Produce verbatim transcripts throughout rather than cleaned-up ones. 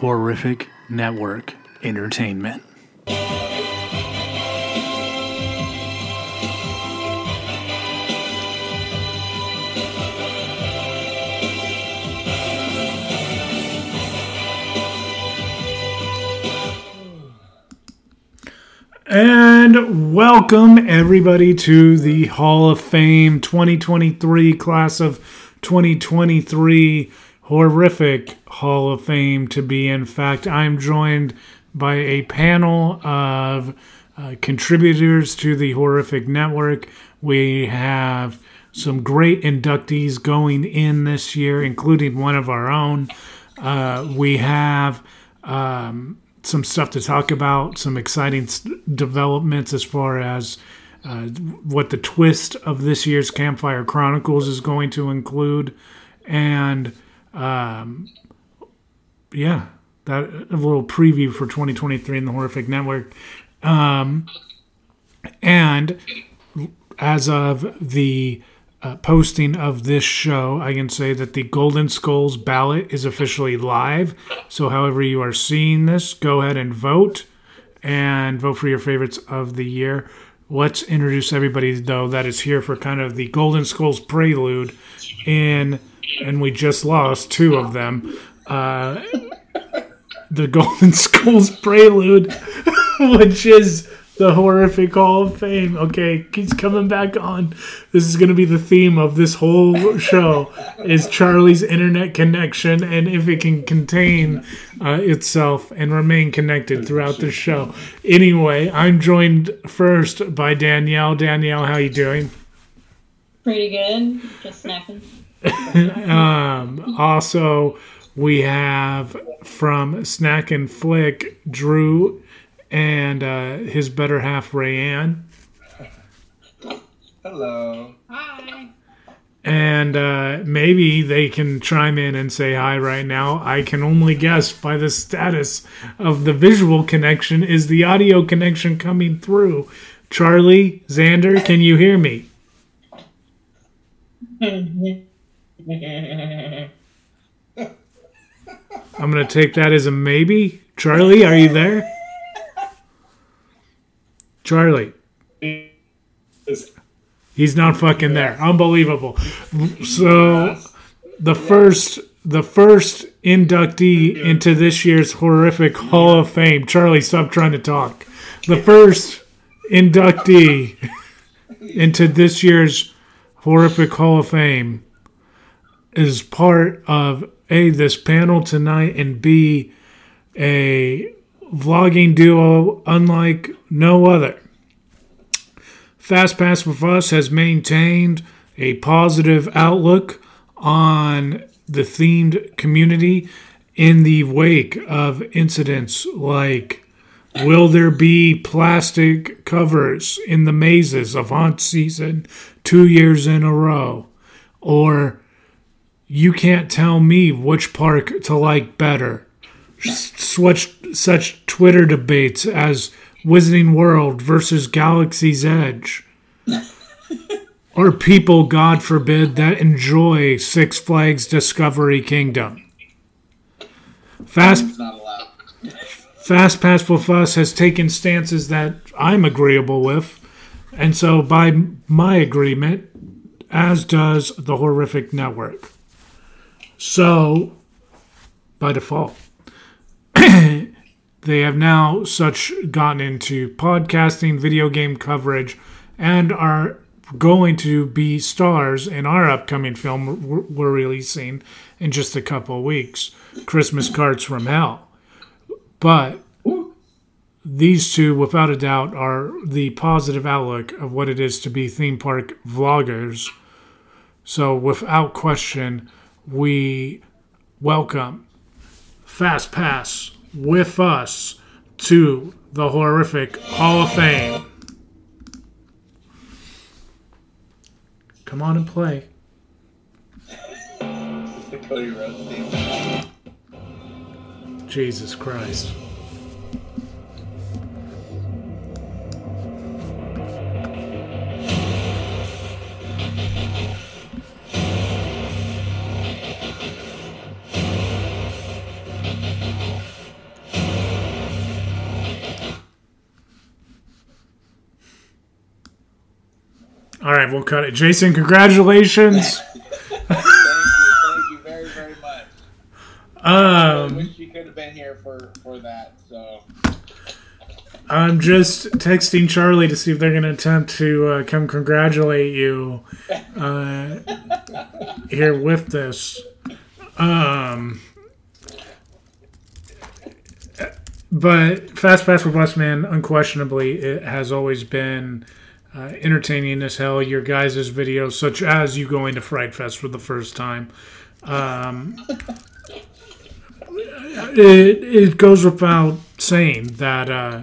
Horrific Network Entertainment. And welcome everybody to the Hall of Fame twenty twenty-three class of twenty twenty-three Horrific Hall of Fame to be. In fact, I'm joined by a panel of uh, contributors to the Horrific Network. We have some great inductees going in this year, including one of our own. Uh, we have... Um, some stuff to talk about, some exciting developments as far as uh, what the twist of this year's Campfire Chronicles is going to include. And, um, yeah, that a little preview for twenty twenty-three in the Horrific Network. Um, and as of the uh, posting of this show, I can say that the Golden Skulls ballot is officially live. So however you are seeing this, go ahead and vote and vote for your favorites of the year. Let's introduce everybody, though, that is here for kind of the Golden Skulls prelude in, and we just lost two of them. Uh, the Golden Skulls prelude, which is the Horrific Hall of Fame. Okay, he's coming back on. This is going to be the theme of this whole show, is Charlie's internet connection and if it can contain uh, itself and remain connected throughout the show. Anyway, I'm joined first by Danielle. Danielle, how you doing? Pretty good. Just snacking. um, also, we have from Snack and Flick, Drew and uh, his better half, Rayanne. Hello. Hi. And uh, maybe they can chime in and say hi right now. I can only guess by the status of the visual connection. Is the audio connection coming through? Charlie, Xander, can you hear me? I'm going to take that as a maybe. Charlie, are you there? Charlie. He's not fucking there. Unbelievable. So the first the first inductee into this year's Horrific Hall of Fame. Charlie, stop trying to talk. The first inductee into this year's Horrific Hall of Fame is part of A, this panel tonight, and B, a vlogging duo unlike no other. Fastpass with Us has maintained a positive outlook on the themed community in the wake of incidents like, will there be plastic covers in the mazes of haunt season two years in a row? Or, you can't tell me which park to like better. Such, such Twitter debates as Wizarding World versus Galaxy's Edge, or people, God forbid, that enjoy Six Flags Discovery Kingdom. Fast, not allowed. Fast Pass with Us has taken stances that I'm agreeable with, and so by my agreement, as does the Horrific Network. So, by default. They have now such gotten into podcasting, video game coverage, and are going to be stars in our upcoming film we're, we're releasing in just a couple of weeks, Christmas Cards from Hell. But these two, without a doubt, are the positive outlook of what it is to be theme park vloggers. So without question, we welcome Fast Pass with Us to the Horrific Hall of Fame. Come on and play. Is this the Cody Rhodes theme? Jesus Christ. right, we'll cut it. Jason, congratulations. Thank you. Thank you very, very much. Um, I really wish you could have been here for, for that. So I'm just texting Charlie to see if they're going to attempt to uh, come congratulate you uh, here with this. Um, but Fastpass with Us, man, unquestionably, it has always been uh, entertaining as hell. Your guys' videos, such as you going to Fright Fest for the first time. Um, it, it goes without saying that uh,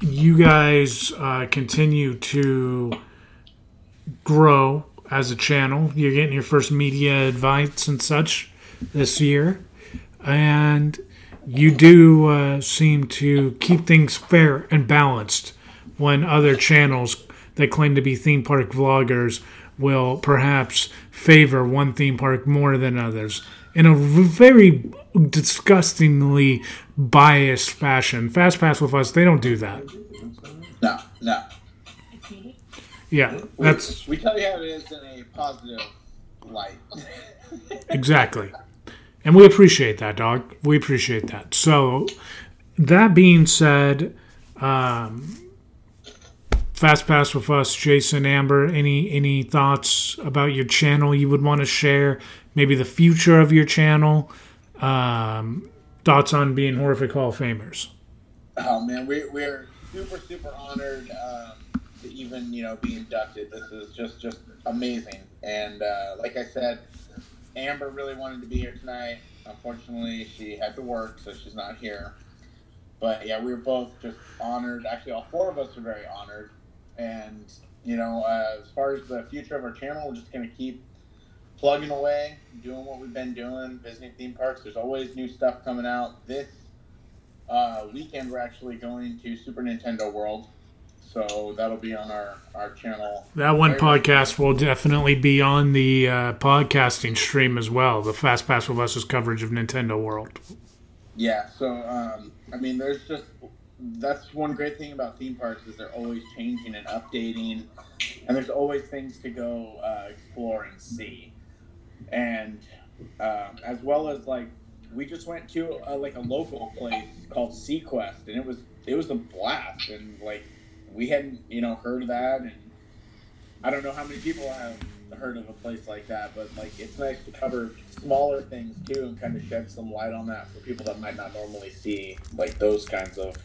you guys uh, continue to grow as a channel. You're getting your first media advice and such this year. And you do uh, seem to keep things fair and balanced when other channels that claim to be theme park vloggers will perhaps favor one theme park more than others in a very disgustingly biased fashion. Fastpass with Us, they don't do that. No, no. Yeah, that's... We, we tell you how it is in a positive light. Exactly. And we appreciate that, dog. We appreciate that. So, that being said, um, Fastpass with Us, Jason, Amber, any any thoughts about your channel you would want to share? Maybe the future of your channel? Um, thoughts on being Horrific Hall of Famers? Oh, man, we, we're super, super honored. Um, even, you know, be inducted. This is just, just amazing. And uh, like I said, Amber really wanted to be here tonight. Unfortunately, she had to work, so she's not here. But, yeah, we were both just honored. Actually, all four of us are very honored. And, you know, uh, as far as the future of our channel, we're just going to keep plugging away, doing what we've been doing, visiting theme parks. There's always new stuff coming out. This uh, weekend, we're actually going to Super Nintendo World. So that'll be on our, our channel. That one podcast will definitely be on the uh, podcasting stream as well, the Fastpass with Us's coverage of Nintendo World. Yeah, so, um, I mean, there's just, that's one great thing about theme parks is they're always changing and updating, and there's always things to go uh, explore and see. And um, as well as, like, we just went to, uh, like, a local place called SeaQuest, and it was it was a blast, and, like, we hadn't, you know, heard of that, and I don't know how many people have heard of a place like that, but, like, it's nice to cover smaller things, too, and kind of shed some light on that for people that might not normally see, like, those kinds of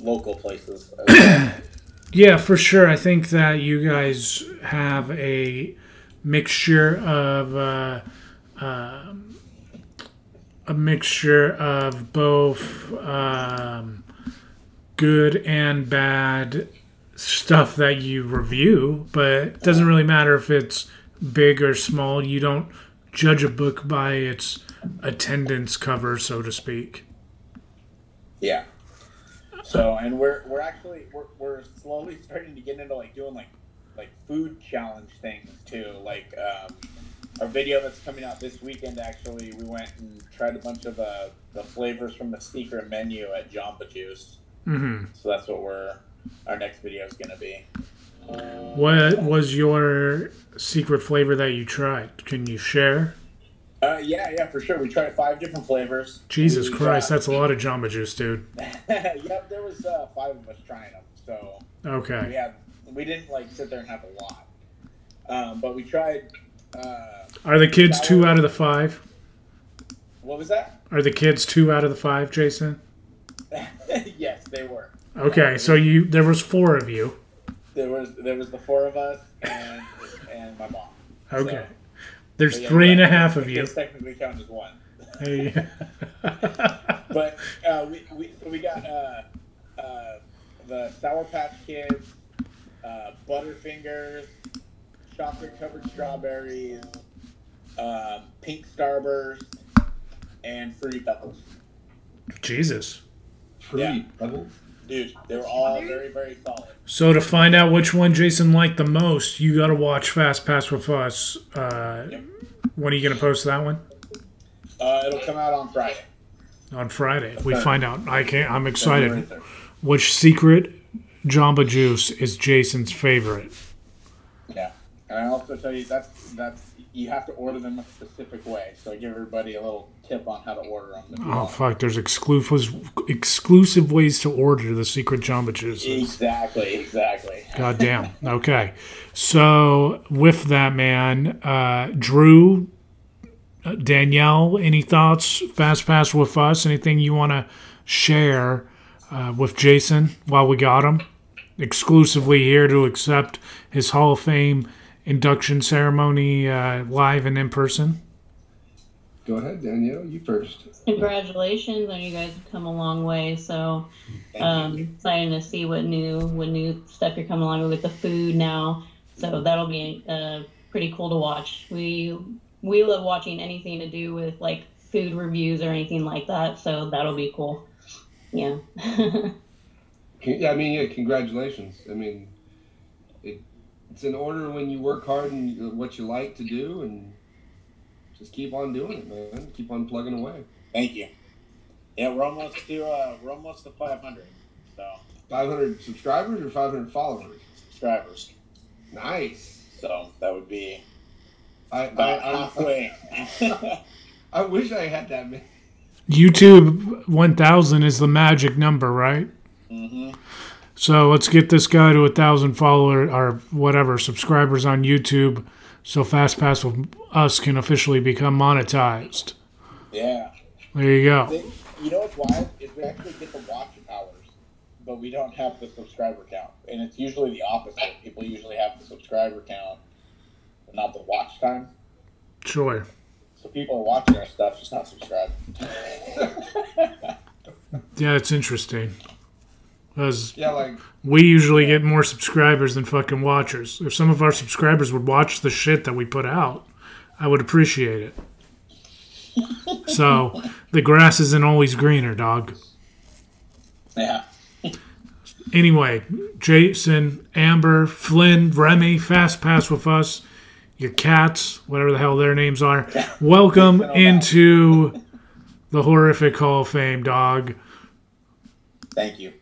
local places as well. Yeah, for sure. I think that you guys have a mixture of, uh, um, a mixture of both, um, good and bad stuff that you review, but it doesn't really matter if it's big or small. You don't judge a book by its attendance cover, so to speak. Yeah. So, and we're we're actually we're we're slowly starting to get into like doing like like food challenge things too. Like um, our video that's coming out this weekend, actually, we went and tried a bunch of uh, the flavors from the secret menu at Jamba Juice. Mm-hmm. So that's what we're. Our next video is going to be. What was your secret flavor that you tried? Can you share? Uh, yeah, yeah, for sure. We tried five different flavors. Jesus we, Christ, uh, that's a lot of Jamba Juice, dude. Yep, there was uh, five of us trying them. So okay, we had we didn't like sit there and have a lot, um, but we tried. Uh, Are the kids two out of the five? What was that? Are the kids two out of the five, Jason? Yes, they were. Okay, so you there was four of you. There was there was the four of us and and my mom. Okay, so, there's so yeah, three and a half of you. It's technically counted as one. Hey. But uh, we we so we got uh, uh, the Sour Patch Kids, uh, Butterfingers, chocolate covered strawberries, um, pink Starburst, and Fruity Pebbles. Jesus. Fruity yeah. Pebbles. Dude, they were all very, very solid. So to find out which one Jason liked the most, you got to watch Fastpass with Us. Uh, yep. When are you going to post that one? Uh, it'll come out on Friday. On Friday, we find out. I can't. I'm excited. Which secret Jamba Juice is Jason's favorite? Yeah. And I also tell you that that's, you have to order them a specific way. So I give everybody a little tip on how to order them. Oh, fuck. There's exclusive exclusive ways to order the secret Jamba Juices. Exactly, exactly. God damn. Okay. So with that, man, uh, Drew, uh, Danielle, any thoughts? Fast Pass with us? Anything you want to share uh, with Jason while we got him? Exclusively here to accept his Hall of Fame induction ceremony uh, live and in person. Go ahead, Danielle, you first. Congratulations, and you guys have come a long way. So, um, exciting to see what new what new stuff you're coming along with the food now. So that'll be uh, pretty cool to watch. We we love watching anything to do with like food reviews or anything like that. So that'll be cool. Yeah. Yeah, I mean, yeah, congratulations. I mean, it, it's in order when you work hard and what you like to do, and just keep on doing it, man. Keep on plugging away. Thank you. Yeah, we're almost to uh, we're almost to five hundred. So five hundred subscribers or five hundred followers? Subscribers. Nice. So that would be I, about I, I, halfway. I, I wish I had that many. YouTube one thousand is the magic number, right? Mm-hmm. So let's get this guy to a thousand followers or whatever subscribers on YouTube, so Fastpass with us can officially become monetized. Yeah. There you go. They, you know what's wild is we actually get the watch hours, but we don't have the subscriber count, and it's usually the opposite. People usually have the subscriber count, but not the watch time. Sure. So people are watching our stuff, just not subscribed. Yeah, it's interesting. Because yeah, like, we usually get more subscribers than fucking watchers. If some of our subscribers would watch the shit that we put out, I would appreciate it. So, the grass isn't always greener, dog. Yeah. Anyway, Jason, Amber, Flynn, Remy, Fast Pass with us, your cats, whatever the hell their names are, welcome into the Horrific Hall of Fame, dog. Thank you.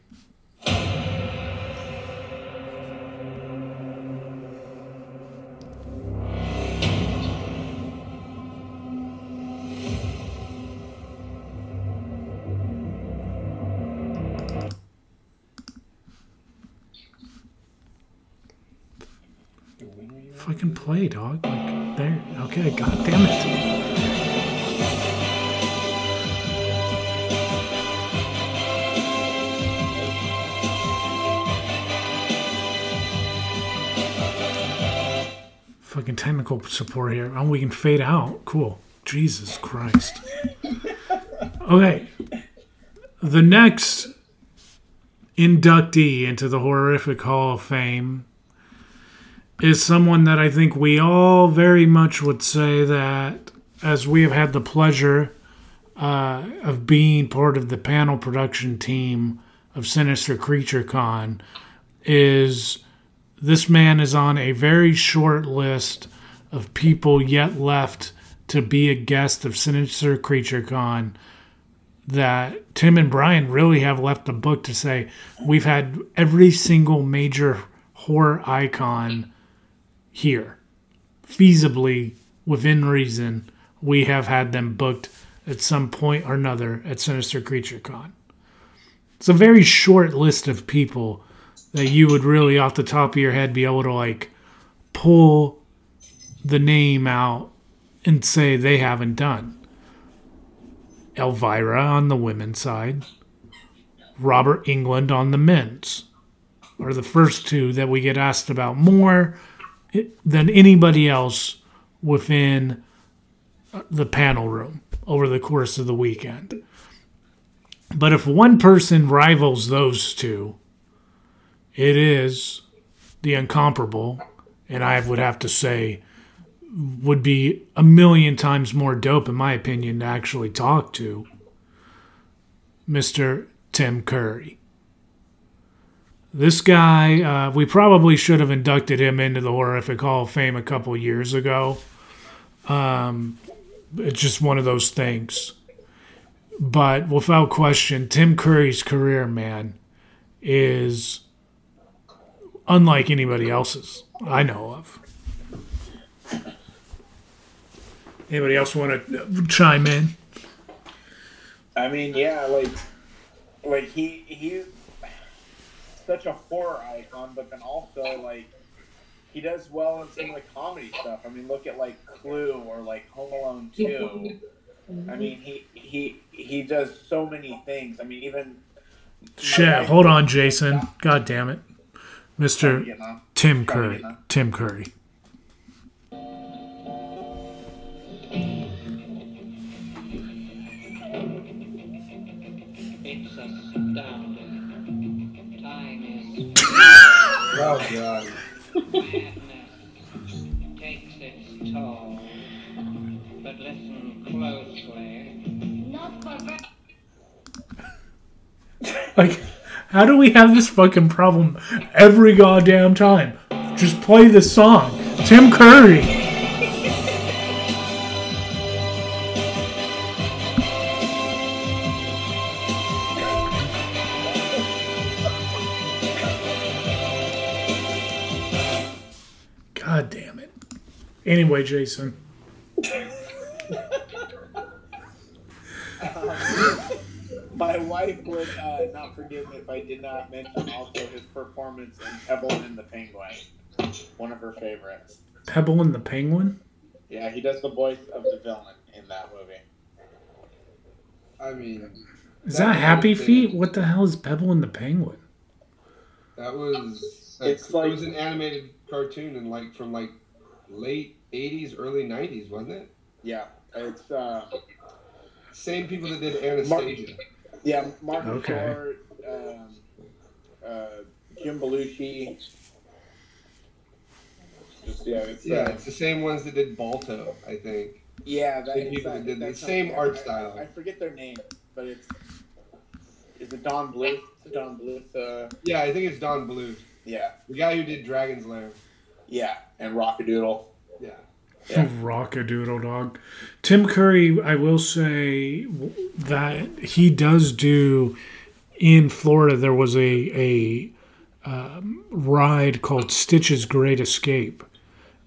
If I can play, dog, like there. Okay, god damn it. Fucking technical support here. Oh, we can fade out. Cool. Jesus Christ. Okay. The next inductee into the Horrific Hall of Fame is someone that I think we all very much would say that as we have had the pleasure uh, of being part of the panel production team of Sinister Creature Con is... This man is on a very short list of people yet left to be a guest of Sinister Creature Con that Tim and Brian really have left the book to say we've had every single major horror icon here. Feasibly, within reason, we have had them booked at some point or another at Sinister Creature Con. It's a very short list of people that you would really, off the top of your head, be able to, like, pull the name out and say they haven't done. Elvira on the women's side. Robert Englund on the men's. Are the first two that we get asked about more than anybody else within the panel room over the course of the weekend. But if one person rivals those two... It is the incomparable, and I would have to say would be a million times more dope, in my opinion, to actually talk to, Mister Tim Curry. This guy, uh, we probably should have inducted him into the Horrific Hall of Fame a couple years ago. Um, it's just one of those things. But without question, Tim Curry's career, man, is... unlike anybody else's I know of. Anybody else want to chime in? I mean, yeah, like, like he he's such a horror icon, but then also, like, he does well in some of the comedy stuff. I mean, look at, like, Clue or, like, Home Alone two. I mean, he he he does so many things. I mean, even... Yeah, hold on, Jason. God damn it. Mister Tim Curry. Tim Curry. Oh, God. Madness takes its toll, but listen closely. Not for... Like, how do we have this fucking problem every goddamn time? Just play this song. Tim Curry. Anyway, Jason. uh, my wife would uh, not forgive me if I did not mention also his performance in Pebble and the Penguin, one of her favorites. Pebble and the Penguin? Yeah, he does the voice of the villain in that movie. I mean... Is that, that Happy Feet? What the hell is Pebble and the Penguin? That was... That, it's like, it was an animated cartoon and like from like late eighties, early nineties, wasn't it? Yeah, it's uh, same people that did Anastasia. Mark, yeah, Martin okay. Short, um, uh, Jim Belushi. Just, yeah, it's, yeah uh, it's the same ones that did Balto, I think. Yeah, that same people that did the same art I, style. I forget their name, but it's is it Don Bluth? It's Don Bluth. Uh, yeah, I think it's Don Bluth. Yeah, the guy who did Dragon's Lair. Yeah, and Rockadoodle. Yeah. yeah. Rockadoodle, dog. Tim Curry, I will say that he does do, in Florida, there was a, a um, ride called Stitch's Great Escape.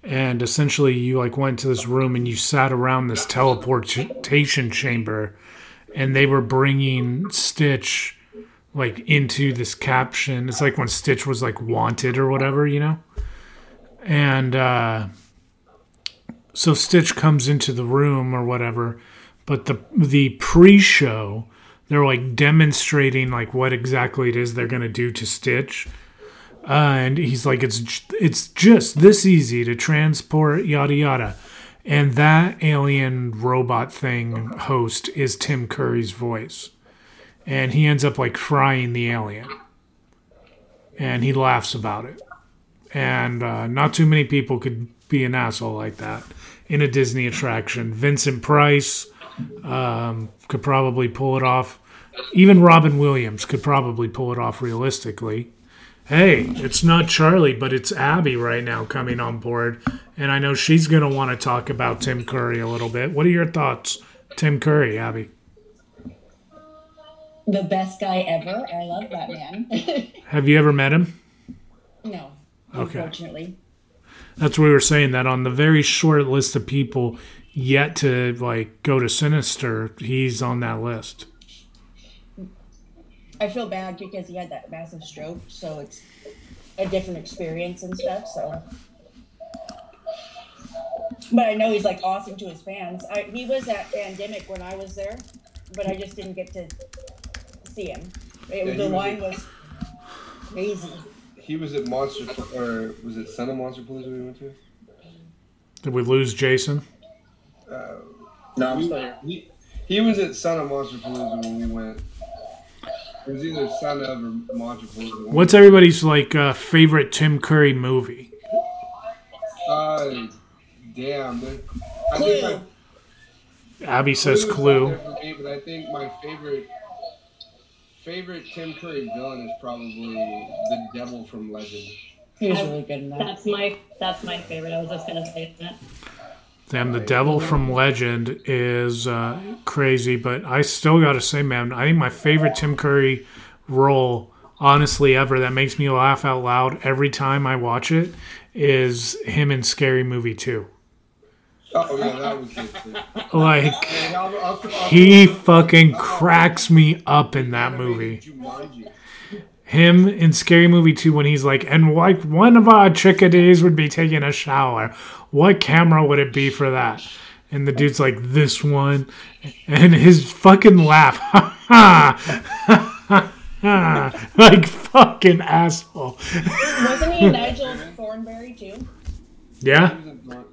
And essentially you like went to this room and you sat around this teleportation chamber and they were bringing Stitch like into this caption. It's like when Stitch was like wanted or whatever, you know? And uh, so Stitch comes into the room or whatever, but the the pre-show, they're like demonstrating like what exactly it is they're going to do to Stitch. Uh, and he's like, it's it's just this easy to transport, yada, yada. And that alien robot thing host is Tim Curry's voice. And he ends up like frying the alien. And he laughs about it. And uh, not too many people could be an asshole like that in a Disney attraction. Vincent Price um, could probably pull it off. Even Robin Williams could probably pull it off realistically. Hey, it's not Charlie, but it's Abby right now coming on board. And I know she's going to want to talk about Tim Curry a little bit. What are your thoughts, Tim Curry, Abby? The best guy ever. I love that man. Have you ever met him? No. Okay. Unfortunately. That's what we were saying, that on the very short list of people yet to like go to Sinister, he's on that list. I feel bad because he had that massive stroke, so it's a different experience and stuff, so but I know he's like awesome to his fans. I, he was at Pandemic when I was there, but I just didn't get to see him. It, yeah, the line was crazy. He was at Monster, or was it Son of Monster Pallooza we went to? Did we lose Jason? Uh, no, I'm still here. He, he was at Son of Monster Pallooza when we went. It was either Son of or Monster Pallooza. What's everybody's like uh, favorite Tim Curry movie? Uh, damn. I Clue. Think my, Abby says Clue. Clue. Me, but I think my favorite... Favorite Tim Curry villain is probably the devil from Legend. He was really good in that. That's my, that's my favorite. I was just going to say that. Damn, the devil from Legend is uh, crazy, but I still got to say, man, I think my favorite Tim Curry role honestly ever that makes me laugh out loud every time I watch it is him in Scary Movie Two. Oh yeah, that was good too. Like I'll, I'll, I'll, I'll, he fucking cracks me up in that movie. Him in Scary Movie Two when he's like, and like one of our chickadees would be taking a shower. What camera would it be for that? And the dude's like, this one, and his fucking laugh, ha ha ha, like fucking asshole. Wasn't he Nigel Thornberry too? Yeah.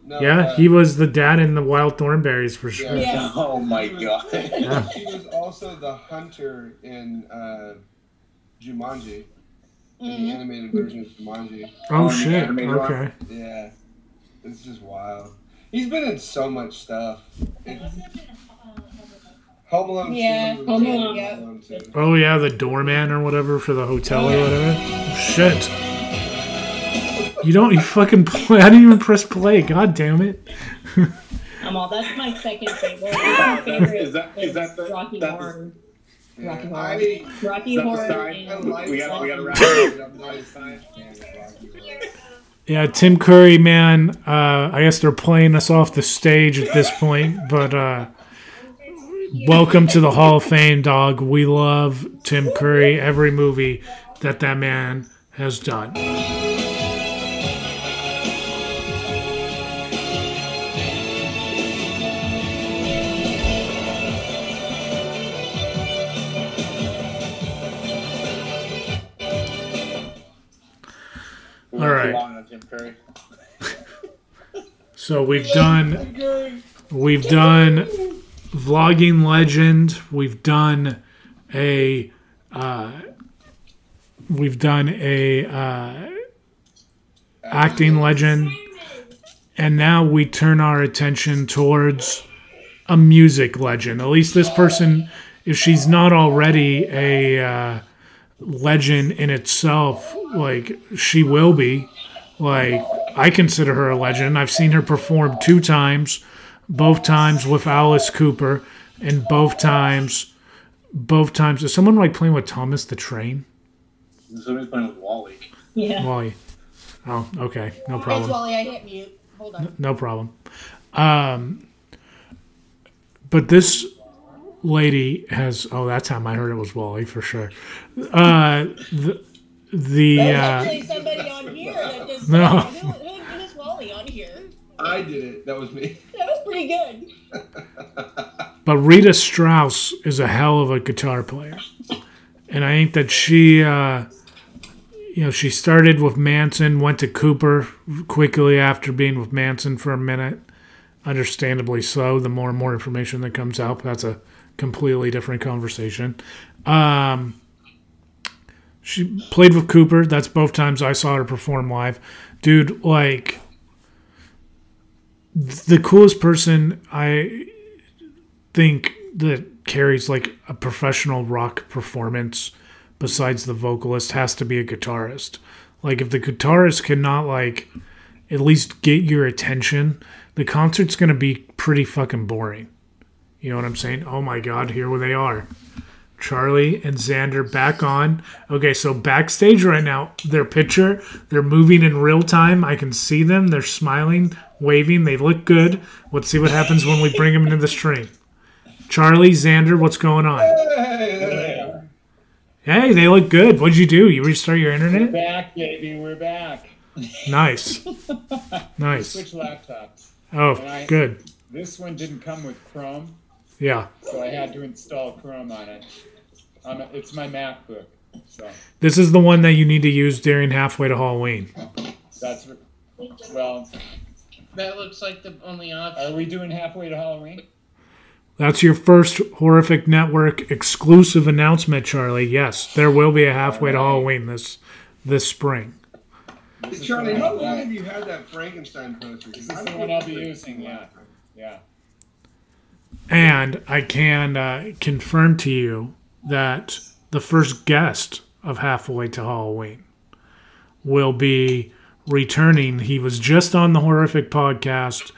No, yeah, uh, he was the dad in the Wild Thornberries for sure. Yeah. Yeah. Oh my god. Yeah. He was also the hunter in uh, Jumanji, in mm-hmm. the animated version of Jumanji. Oh um, shit! Okay. One. Yeah, it's just wild. He's been in so much stuff. It's... Home Alone. Yeah. Two. Home Alone. Yeah. Home Alone two. Oh yeah, the doorman or whatever for the hotel oh, yeah. or whatever. Oh, shit. You don't you fucking play. I didn't even press play. God damn it. I'm all. That's my second favorite. My favorite is that, is that the, Rocky that Horror. Is, yeah. Rocky Horror. I mean, Rocky Horror. And we got we got to wrap it up. Yeah, Tim Curry, man. Uh, I guess they're playing us off the stage at this point, but uh, welcome to the Hall of Fame, dog. We love Tim Curry. Every movie that that man has done. All right. Tim Curry. So we've done, we've done vlogging legend. We've done a, uh, we've done a uh, acting legend, and now we turn our attention towards a music legend. At least this person, if she's not already a. Uh, legend in itself, like she will be. Like I consider her a legend. I've seen her perform two times, both times with Alice Cooper, and both times, both times. Is someone like playing with Thomas the Train? Somebody's playing with Wally. Yeah. Wally. Oh, okay, no problem. It's Wally. I hit mute. Hold on. No problem. Um, but this. Lady has oh that time I heard it was Wally for sure. Uh, the the uh, actually somebody on here that just no who, who, who is Wally on here? I did it. That was me. That was pretty good. But Rita Strauss is a hell of a guitar player, and I think that she uh, you know she started with Manson, went to Cooper quickly after being with Manson for a minute. Understandably so. The more and more information that comes out, that's a completely different conversation. Um, she played with Cooper. That's both times I saw her perform live. Dude, like, the coolest person I think that carries, like, a professional rock performance besides the vocalist has to be a guitarist. Like, if the guitarist cannot, like, at least get your attention, the concert's going to be pretty fucking boring. You know what I'm saying? Oh my God, here where they are. Charlie and Xander back on. Okay, so backstage right now, their picture, they're moving in real time. I can see them. They're smiling, waving. They look good. Let's see what happens when we bring them into the stream. Charlie, Xander, what's going on? Hey, hey they look good. What'd you do? You restart your internet? We're back, baby. We're back. Nice. Nice. Switch laptops. Oh, I, good. This one didn't come with Chrome. Yeah. So I had to install Chrome on it. Um, it's my MacBook. So. This is the one that you need to use during Halfway to Halloween. That's well. That looks like the only option. Are we doing Halfway to Halloween? That's your first Horrific Network exclusive announcement, Charlie. Yes, there will be a Halfway to Halloween this this spring. This Charlie, how long have you had that Frankenstein poster? This is the one I'll be using. Yeah. Yeah. And I can uh, confirm to you that the first guest of Halfway to Halloween will be returning. He was just on the Horrific podcast,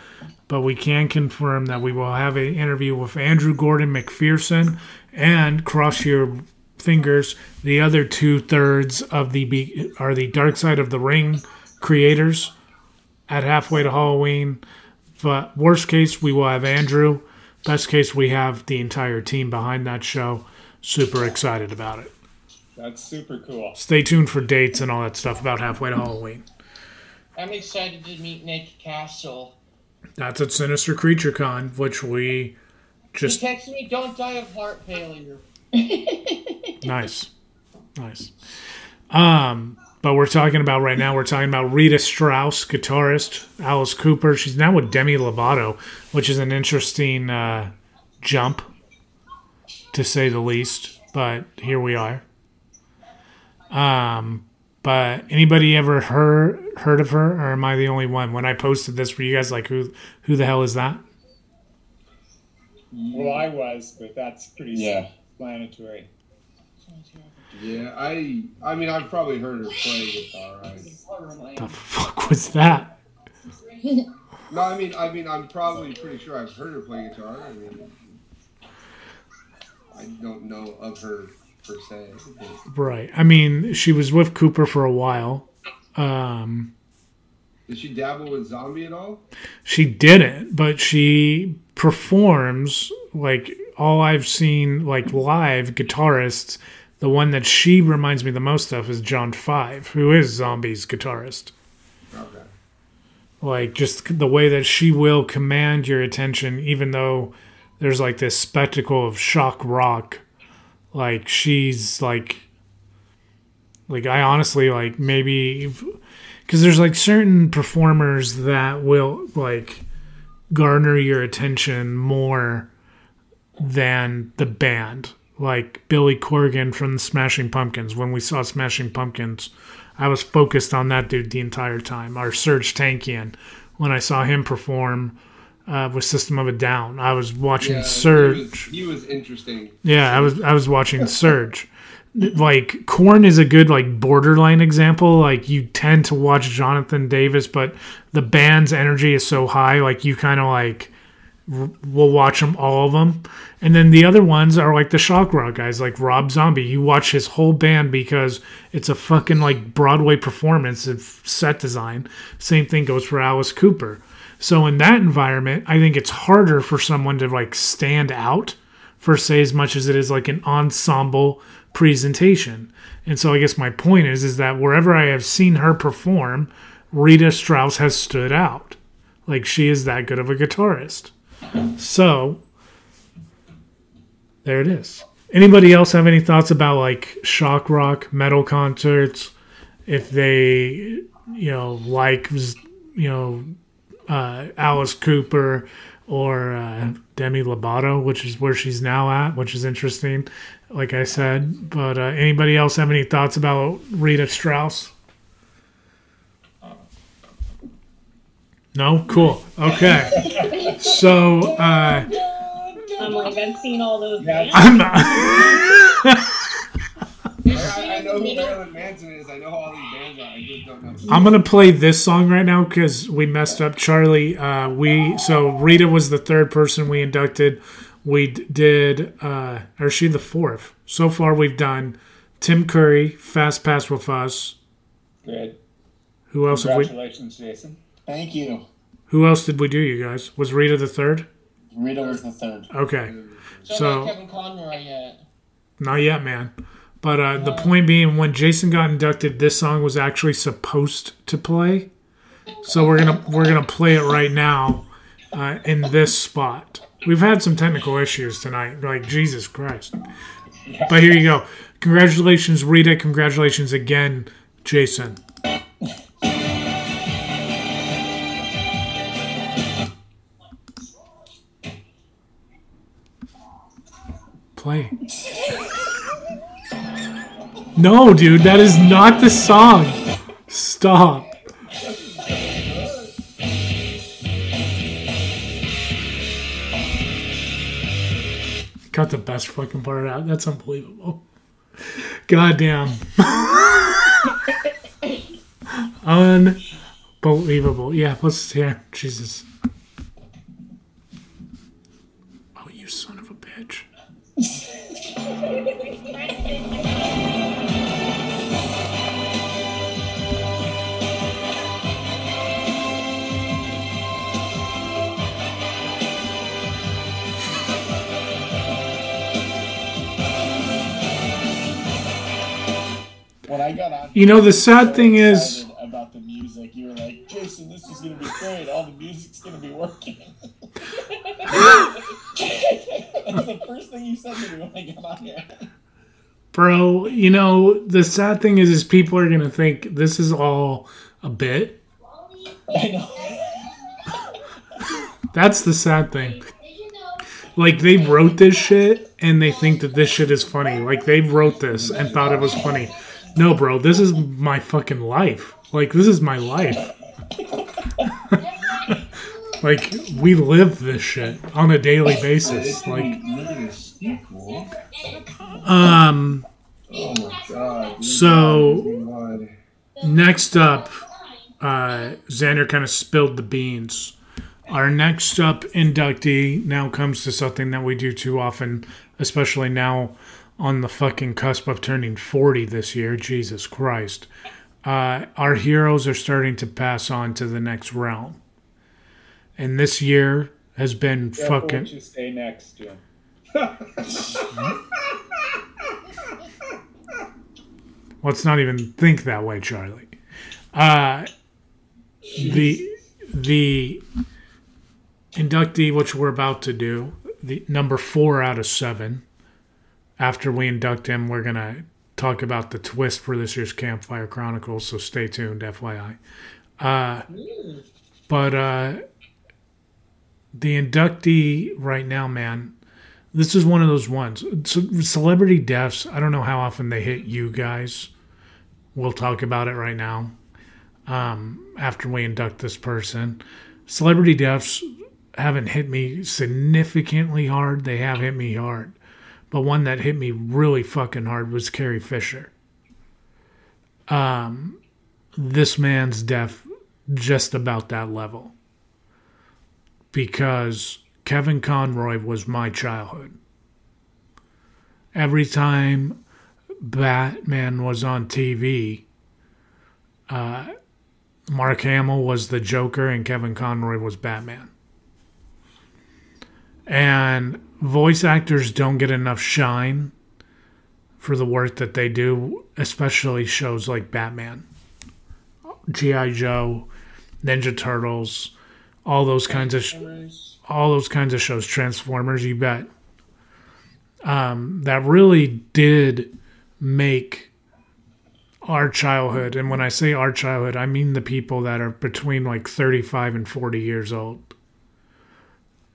but we can confirm that we will have an interview with Andrew Gordon McPherson and cross your fingers. The other two thirds of the be- are the Dark Side of the Ring creators at Halfway to Halloween. But worst case, we will have Andrew. Best case, we have the entire team behind that show. Super excited about it. That's super cool. Stay tuned for dates and all that stuff about Halfway to Halloween. I'm excited to meet Nick Castle. That's at Sinister Creature Con, which we just... He texted me, don't die of heart failure. Nice. Nice. Um, but we're talking about right now, we're talking about Rita Strauss, guitarist, Alice Cooper. She's now with Demi Lovato, which is an interesting uh, jump, to say the least. But here we are. Um, but anybody ever heard heard of her, or am I the only one? When I posted this, were you guys like, who who the hell is that? Well, I was, but that's pretty yeah. explanatory. Yeah, I I mean, I've probably heard her play guitar. Right? The fuck was that? No, I mean, I mean, I'm probably pretty sure I've heard her play guitar. I mean, I don't know of her. Right. I mean, she was with Cooper for a while. Um, Did she dabble with zombie at all? She didn't, but she performs, like, all I've seen, like, live guitarists. The one that she reminds me the most of is John Five, who is Zombie's guitarist. Okay. Like, just the way that she will command your attention, even though there's, like, this spectacle of shock rock. Like, she's, like, like, I honestly, like, maybe, because there's, like, certain performers that will, like, garner your attention more than the band. Like, Billy Corgan from the Smashing Pumpkins. When we saw Smashing Pumpkins, I was focused on that dude the entire time. Or Serge Tankian, when I saw him perform... Uh, with System of a Down, I was watching yeah, Surge. He was, he was interesting. Yeah, I was I was watching Surge. Like, Korn is a good, like, borderline example. Like, you tend to watch Jonathan Davis, but the band's energy is so high. Like, you kind of like r- will watch them, all of them, and then the other ones are like the shock rock guys, like Rob Zombie. You watch his whole band because it's a fucking, like, Broadway performance of set design. Same thing goes for Alice Cooper. So in that environment, I think it's harder for someone to, like, stand out, per se, as much as it is, like, an ensemble presentation. And so I guess my point is, is that wherever I have seen her perform, Rita Strauss has stood out. Like, she is that good of a guitarist. So there it is. Anybody else have any thoughts about, like, shock rock, metal concerts? If they, you know, like, you know... Uh, Alice Cooper or uh, Demi Lovato, which is where she's now at, which is interesting, like I said. But uh, anybody else have any thoughts about Rita Strauss? No? Cool. Okay. So, uh... I'm like, I've seen all those guys. I'm not... I know who Marilyn Manson is. I know all these bands are. I just don't know. I'm gonna play this song right now because we messed up, Charlie. Uh, we so Rita was the third person we inducted. We did, uh, or she the fourth. So far, we've done Tim Curry, Fastpass with Us. Good. Who else? Congratulations, have we... Jason. Thank you. Who else did we do? You guys? Was Rita the third? Rita was the third. Okay. So, so not Kevin Conroy yet. Not yet, man. But uh, the point being, when Jason got inducted, this song was actually supposed to play, so we're gonna we're gonna play it right now, uh, in this spot. We've had some technical issues tonight, like Jesus Christ. But here you go. Congratulations, Rita. Congratulations again, Jason. Play. No, dude, that is not the song. Stop. Got the best fucking part out. That's unbelievable. Goddamn. Unbelievable. Yeah, let's hear. Jesus. Oh, you son of a bitch. When I got on, you know, the sad thing is about the music. You were like, Jason, this is going to be great. All the music's going to be working. That's the first thing you said to me when I got on here. Bro, you know, the sad thing is, is people are going to think this is all a bit. I know. That's the sad thing. Like, they wrote this shit and they think that this shit is funny. Like, they wrote this and thought it was funny. No, bro, this is my fucking life. Like, this is my life. Like, we live this shit on a daily basis. Like, um, so next up, uh, Xander kind of spilled the beans. Our next up inductee now comes to something that we do too often, especially now. On the fucking cusp of turning forty this year. Jesus Christ. Uh, our heroes are starting to pass on to the next realm. And this year has been yeah, fucking... What you say next, Jim? Let's not even think that way, Charlie. Uh, the the inductee, which we're about to do, the number four out of seven... After we induct him, we're going to talk about the twist for this year's Campfire Chronicles, so stay tuned, F Y I. Uh, but uh, the inductee right now, man, this is one of those ones. Ce- celebrity deaths, I don't know how often they hit you guys. We'll talk about it right now um, after we induct this person. Celebrity deaths haven't hit me significantly hard. They have hit me hard. But one that hit me really fucking hard was Carrie Fisher. Um, this man's death just about that level. Because Kevin Conroy was my childhood. Every time Batman was on T V, uh, Mark Hamill was the Joker and Kevin Conroy was Batman. And voice actors don't get enough shine for the work that they do, especially shows like Batman, G I. Joe, Ninja Turtles, all those kinds of sh- all those kinds of shows, Transformers, you bet. Um, that really did make our childhood, and when I say our childhood, I mean the people that are between like thirty-five and forty years old.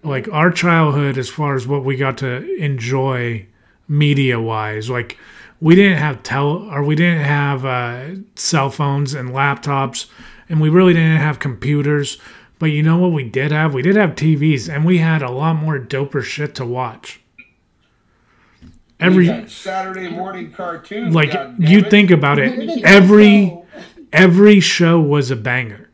Like, our childhood, as far as what we got to enjoy media-wise, like, we didn't have tele- or we didn't have uh, cell phones and laptops, and we really didn't have computers. But you know what we did have? We did have T Vs, and we had a lot more doper shit to watch. Every yeah, Saturday morning cartoons. Like, you think about it, every every show was a banger.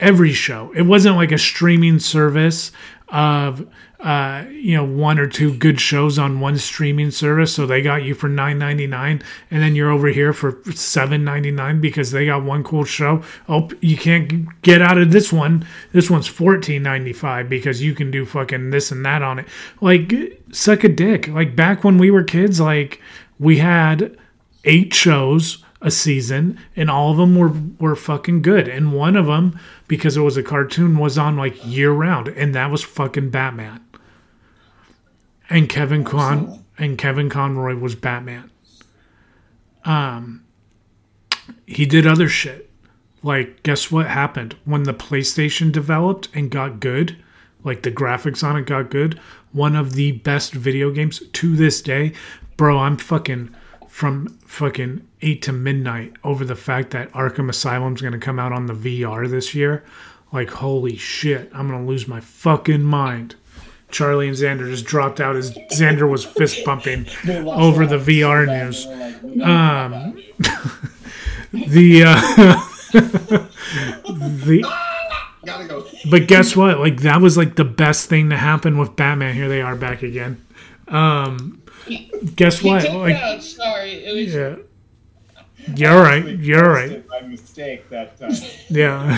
Every show. It wasn't like a streaming service of, uh, you know, one or two good shows on one streaming service. So they got you for nine ninety-nine and then you're over here for seven ninety-nine because they got one cool show. Oh, you can't get out of this one. This one's fourteen ninety-five because you can do fucking this and that on it. Like, suck a dick. Like, back when we were kids, like, we had eight shows a season, and all of them were, were fucking good. And one of them, because it was a cartoon, was on like year round, and that was fucking Batman. And Kevin Con and Kevin Conroy was Batman. Um, he did other shit. Like, guess what happened when the PlayStation developed and got good? Like, the graphics on it got good. One of the best video games to this day, bro. I'm fucking. From fucking eight to midnight over the fact that Arkham Asylum's going to come out on the V R this year. Like, holy shit, I'm going to lose my fucking mind. Charlie and Xander just dropped out as Xander was fist bumping over the V R news. Um, the, uh, the, but guess what? Like, that was like the best thing to happen with Batman. Here they are back again. Um, he, guess he what? Took like, out, sorry, it was. Yeah. You're right. You're right. By mistake that time. Yeah.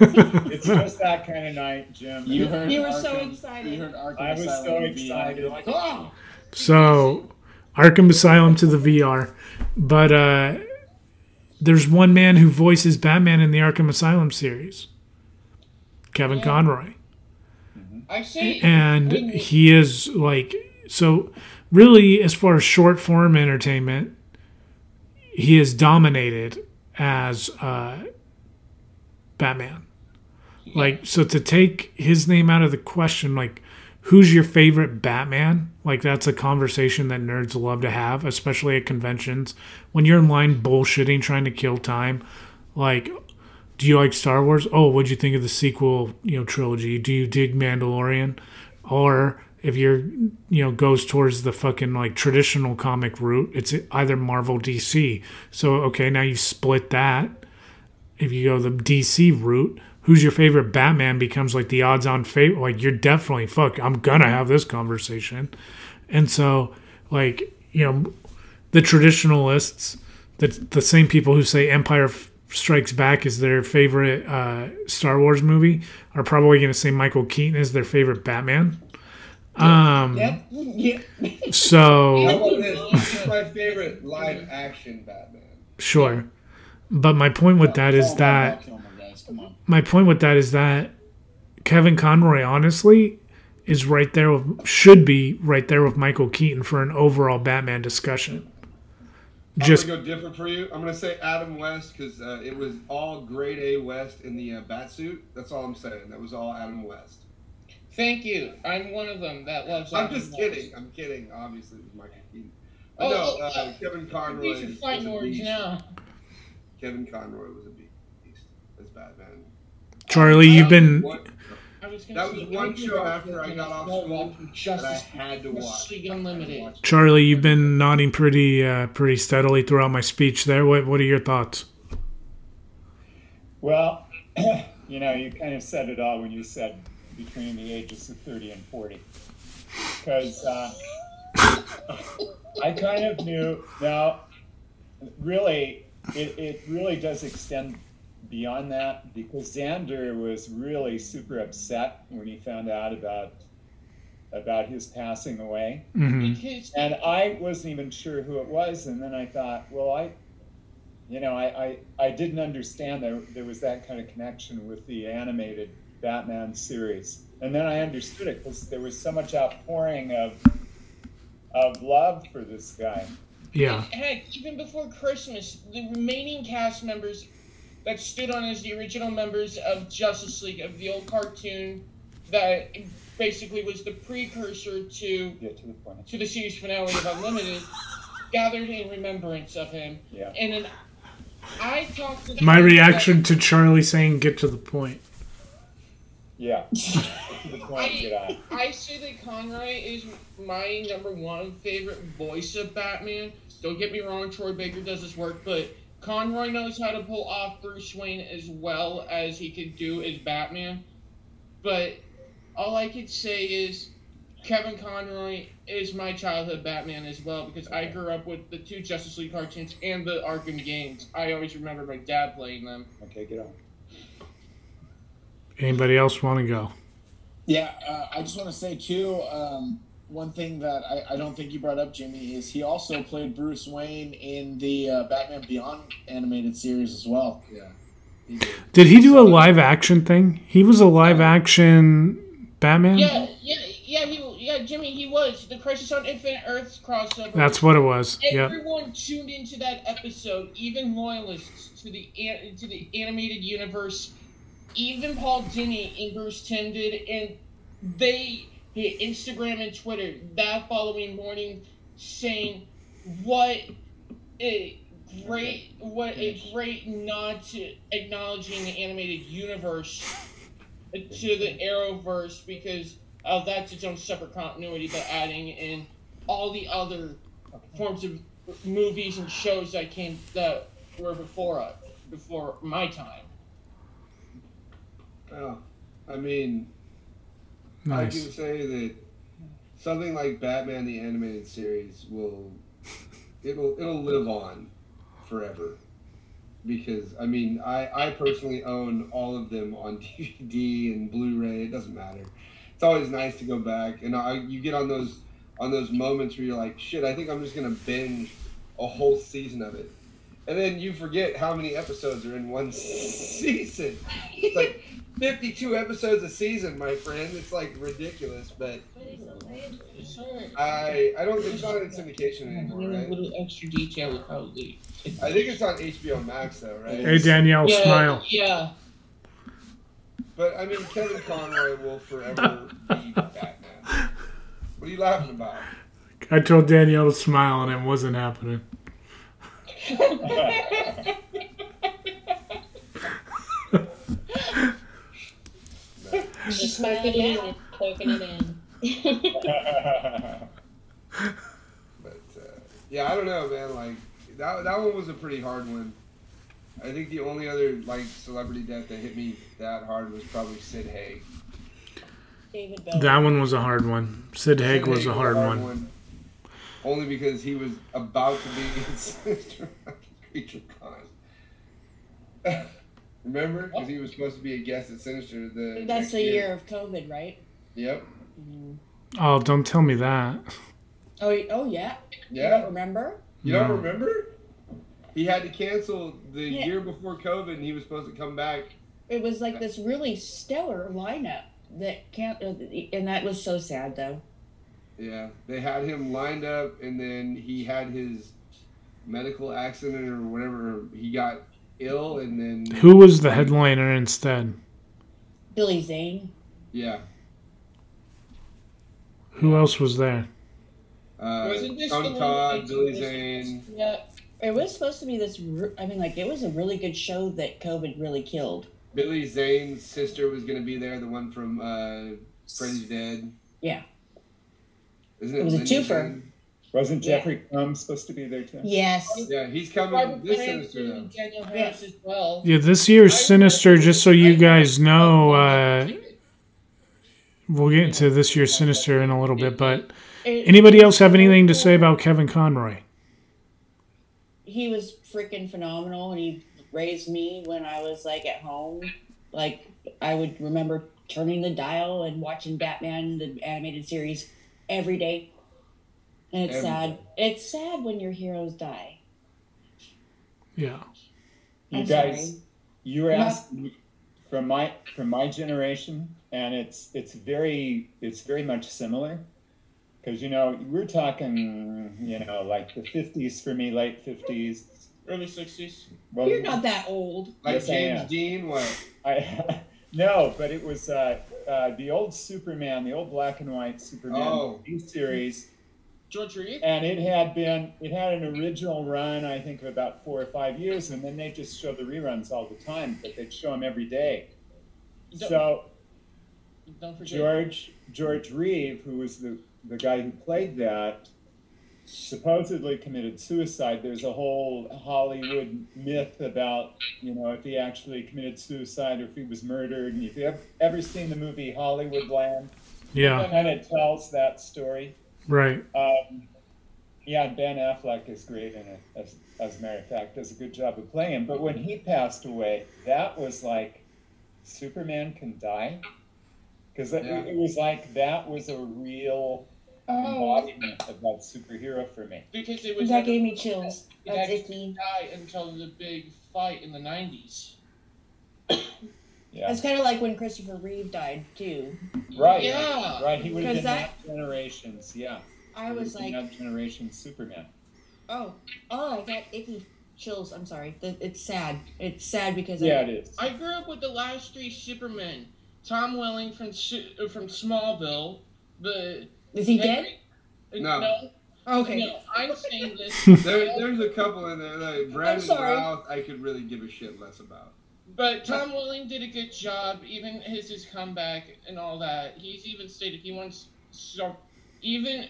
It's just that kind of night, Jim. You heard. You were Arkham, so excited. You heard Arkham I was Asylum so excited. Like, oh! So, Arkham Asylum to the V R, but uh, there's one man who voices Batman in the Arkham Asylum series, Kevin yeah. Conroy. Mm-hmm. I see. And he is like so. Really, as far as short form entertainment. He is dominated as uh, Batman. Like, so to take his name out of the question, like, who's your favorite Batman? Like, that's a conversation that nerds love to have, especially at conventions. When you're in line bullshitting, trying to kill time, like, do you like Star Wars? Oh, what'd you think of the sequel, you know, trilogy? Do you dig Mandalorian? Or... if you're, you know, goes towards the fucking, like, traditional comic route, it's either Marvel, D C. So, okay, now you split that. If you go the D C route, who's your favorite Batman becomes, like, the odds-on favorite. Like, you're definitely, fuck, I'm gonna have this conversation. And so, like, you know, the traditionalists, the, the same people who say Empire Strikes Back is their favorite uh, Star Wars movie are probably going to say Michael Keaton is their favorite Batman. Um, yep. Yep. So this is my favorite live action Batman. Sure. But my point with that is that my point with that is that Kevin Conroy honestly is right there with, should be right there with Michael Keaton for an overall Batman discussion. Just I'm gonna go different for you. I'm gonna say Adam West because uh, it was all grade A West in the uh, bat suit. That's all I'm saying. That was all Adam West. Thank you. I'm one of them that loves. I'm just kidding. I'm kidding. Obviously, it was Michael Keaton. Oh, no, oh, uh, Kevin Conroy. We should fight more now. Kevin Conroy was a beast as Batman. Charlie, you've been. One, I was that was one show after I got off school that I had to watch. League Unlimited. Charlie, you've been nodding pretty, uh, pretty steadily throughout my speech. There. What, what are your thoughts? Well, you know, you kind of said it all when you said. Between the ages of thirty and forty, because uh, I kind of knew. Now, really, it, it really does extend beyond that, because Xander was really super upset when he found out about about his passing away, mm-hmm. and I wasn't even sure who it was. And then I thought, well, I, you know, I I, I didn't understand that there was that kind of connection with the animated Batman series, and then I understood it because there was so much outpouring of of love for this guy. Yeah. And heck, even before Christmas, the remaining cast members that stood on as the original members of Justice League, of the old cartoon that basically was the precursor to yeah, to, the point. to the series finale of Unlimited, gathered in remembrance of him. Yeah. And then I talked to my reaction to Charlie saying, "Get to the point." Yeah. I, I say that Conroy is my number one favorite voice of Batman. Don't get me wrong, Troy Baker does his work, but Conroy knows how to pull off Bruce Wayne as well as he could do as Batman. But all I could say is Kevin Conroy is my childhood Batman as well, because I grew up with the two Justice League cartoons and the Arkham games. I always remember my dad playing them. Okay, get on. Anybody else want to go? Yeah, uh, I just want to say, too, um, one thing that I, I don't think you brought up, Jimmy, is he also played Bruce Wayne in the uh, Batman Beyond animated series as well. Yeah. He did. did he do so, a live-action thing? He was a live-action Batman? Yeah, yeah, yeah, he, yeah, Jimmy, he was. The Crisis on Infinite Earths crossover. That's what it was. Everyone yep. tuned into that episode, even loyalists to the to the animated universe. Even Paul Dini and Bruce Timm did, and they hit Instagram and Twitter that following morning saying, what a great, what a great nod to acknowledging the animated universe to the Arrowverse, because uh, that's its own separate continuity, but adding in all the other forms of movies and shows that came that were before uh, before my time. Oh, I mean, nice. I can say that something like Batman: The Animated Series will it will it'll live on forever. Because, I mean, I, I personally own all of them on D V D and Blu-ray. It doesn't matter. It's always nice to go back. And I, you get on those on those moments where you're like, shit, I think I'm just going to binge a whole season of it. And then you forget how many episodes are in one season. It's like fifty-two episodes a season, my friend. It's like ridiculous, but I I don't think it's on in syndication anymore, right? A little extra detail would probably. I think it's on H B O Max, though, right? Hey, Danielle, yeah, smile. Yeah. But, I mean, Kevin Conroy will forever be Batman. What are you laughing about? I told Danielle to smile, and it wasn't happening. She's smoking it in, poking it in. But, uh, yeah, I don't know, man, like, That that one was a pretty hard one. I think the only other like celebrity death that hit me that hard was probably Sid Haig. David Bowie. That one was a hard one. Sid Haig was a hard, was a hard one. one. Only because he was about to be in Sinister Creature Con. Remember? Because he was supposed to be a guest at Sinister. The That's the year. year of COVID, right? Yep. Mm-hmm. Oh, don't tell me that. Oh, oh yeah? Yeah. You don't remember? You don't remember? He had to cancel the yeah. year before COVID, and he was supposed to come back. It was like this really stellar lineup that can't, and that was so sad, though. Yeah, they had him lined up, and then he had his medical accident or whatever. He got ill, and then who was the headliner instead? Billy Zane. Yeah. Who else was there? Uh, Wasn't this Tom Todd, Billy Zane. Yeah, it was supposed to be this. Re- I mean, like, it was a really good show that COVID really killed. Billy Zane's sister was going to be there, the one from uh, Freddy's Dead. Yeah. Isn't it, it was Linda a twofer. Zane? Wasn't Jeffrey yeah. Combs supposed to be there too? Yes. Yeah, he's coming this Sinister though. Yes. As well. Yeah, this year's Sinister. Just so you guys know, uh, we'll get into this year's Sinister in a little bit, but. Anybody else have anything to say about Kevin Conroy? He was freaking phenomenal, and he raised me when I was, like, at home. Like, I would remember turning the dial and watching Batman, the animated series, every day. And it's every sad. Day. It's sad when your heroes die. Yeah. You I'm guys, sorry. you were asking Not- from my from my generation, and it's it's very it's very much similar. Because, you know, we're talking, you know, like the fifties for me, late fifties. Early sixties. Well, you're not that old. Like yes, James Dean was. I, no, but it was uh, uh, the old Superman, the old black and white Superman oh. series. George Reed. And it had been, it had an original run, I think, of about four or five years. And then they just show the reruns all the time, but they'd show them every day. Don't, so don't forget. George, George Reeve, who was the... the guy who played that supposedly committed suicide. There's a whole Hollywood myth about, you know, if he actually committed suicide or if he was murdered. And if you've ever seen the movie Hollywood Land, yeah, it kind of tells that story. Right. Um, yeah, Ben Affleck is great in it, as, as a matter of fact, does a good job of playing him. But when he passed away, that was like, Superman can die? Because yeah. it was like that was a real embodiment oh. of that superhero for me. Because it was that gave me chills. It That's icky. Die until the big fight in the nineties. Yeah, it's kind of like when Christopher Reeve died too. Right. Yeah. Right. He would have been that generations. Yeah. I was like that generation Superman. Oh, oh! I got icky chills. I'm sorry. It's sad. It's sad because yeah, I, it is. I grew up with the last three Supermen. Tom Welling from from Smallville. The is he Henry, dead? No. no. Okay. No, I'm saying this. there, there's a couple in there. Like Bradley Routh, I could really give a shit less about. But Tom Welling did a good job. Even his his comeback and all that. He's even stated he wants so even.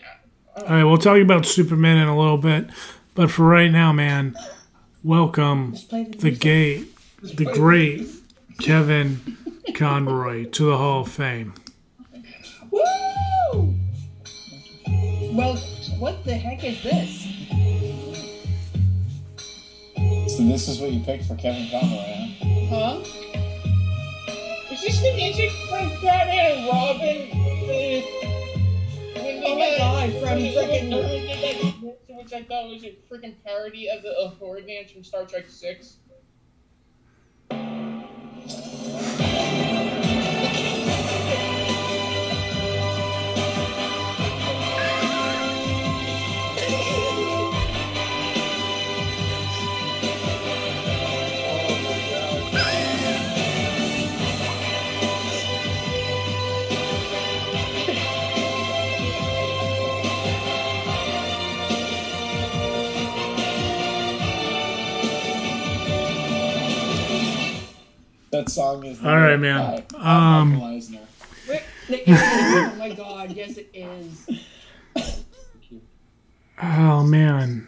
Uh, all right, we'll talk about Superman in a little bit, but for right now, man, welcome the, the gate, the great Kevin Conroy to the Hall of Fame. Woo! Well, what the heck is this? So this is what you picked for Kevin Conroy, huh? Huh? Is this the music from Batman and Robin? The, when oh my god, from freaking... Which I thought was a freaking parody of the uh, horror dance from Star Trek six. That song is all right, man. Um, oh my god, yes, it is. Oh man,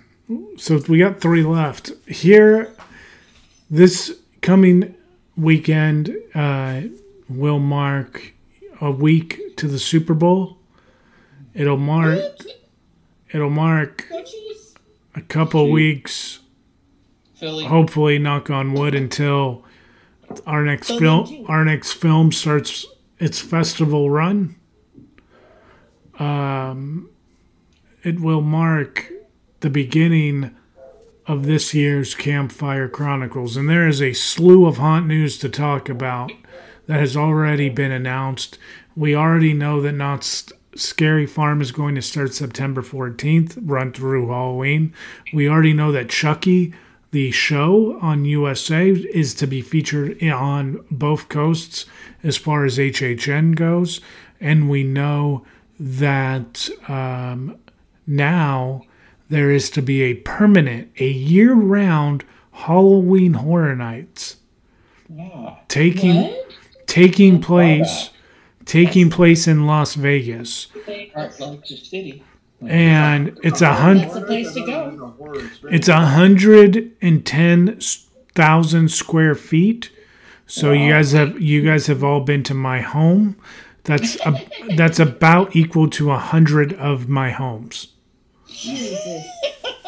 so we got three left here. This coming weekend uh, will mark a week to the Super Bowl. It'll mark. It'll mark a couple weeks. Philly. Hopefully, knock on wood until. Our next so film, our next film starts its festival run. Um, it will mark the beginning of this year's Campfire Chronicles, and there is a slew of haunt news to talk about that has already been announced. We already know that Knott's Scary Farm is going to start September fourteenth, run through Halloween. We already know that Chucky, the show on U S A, is to be featured on both coasts as far as H H N goes. And we know that um, now there is to be a permanent, a year-round Halloween Horror Nights yeah. taking what? taking place taking place in Las Vegas. And it's a hundred. That's the place to go. It's a hundred and ten thousand square feet. So wow. you guys have you guys have all been to my home. That's a, that's about equal to a hundred of my homes. Jesus.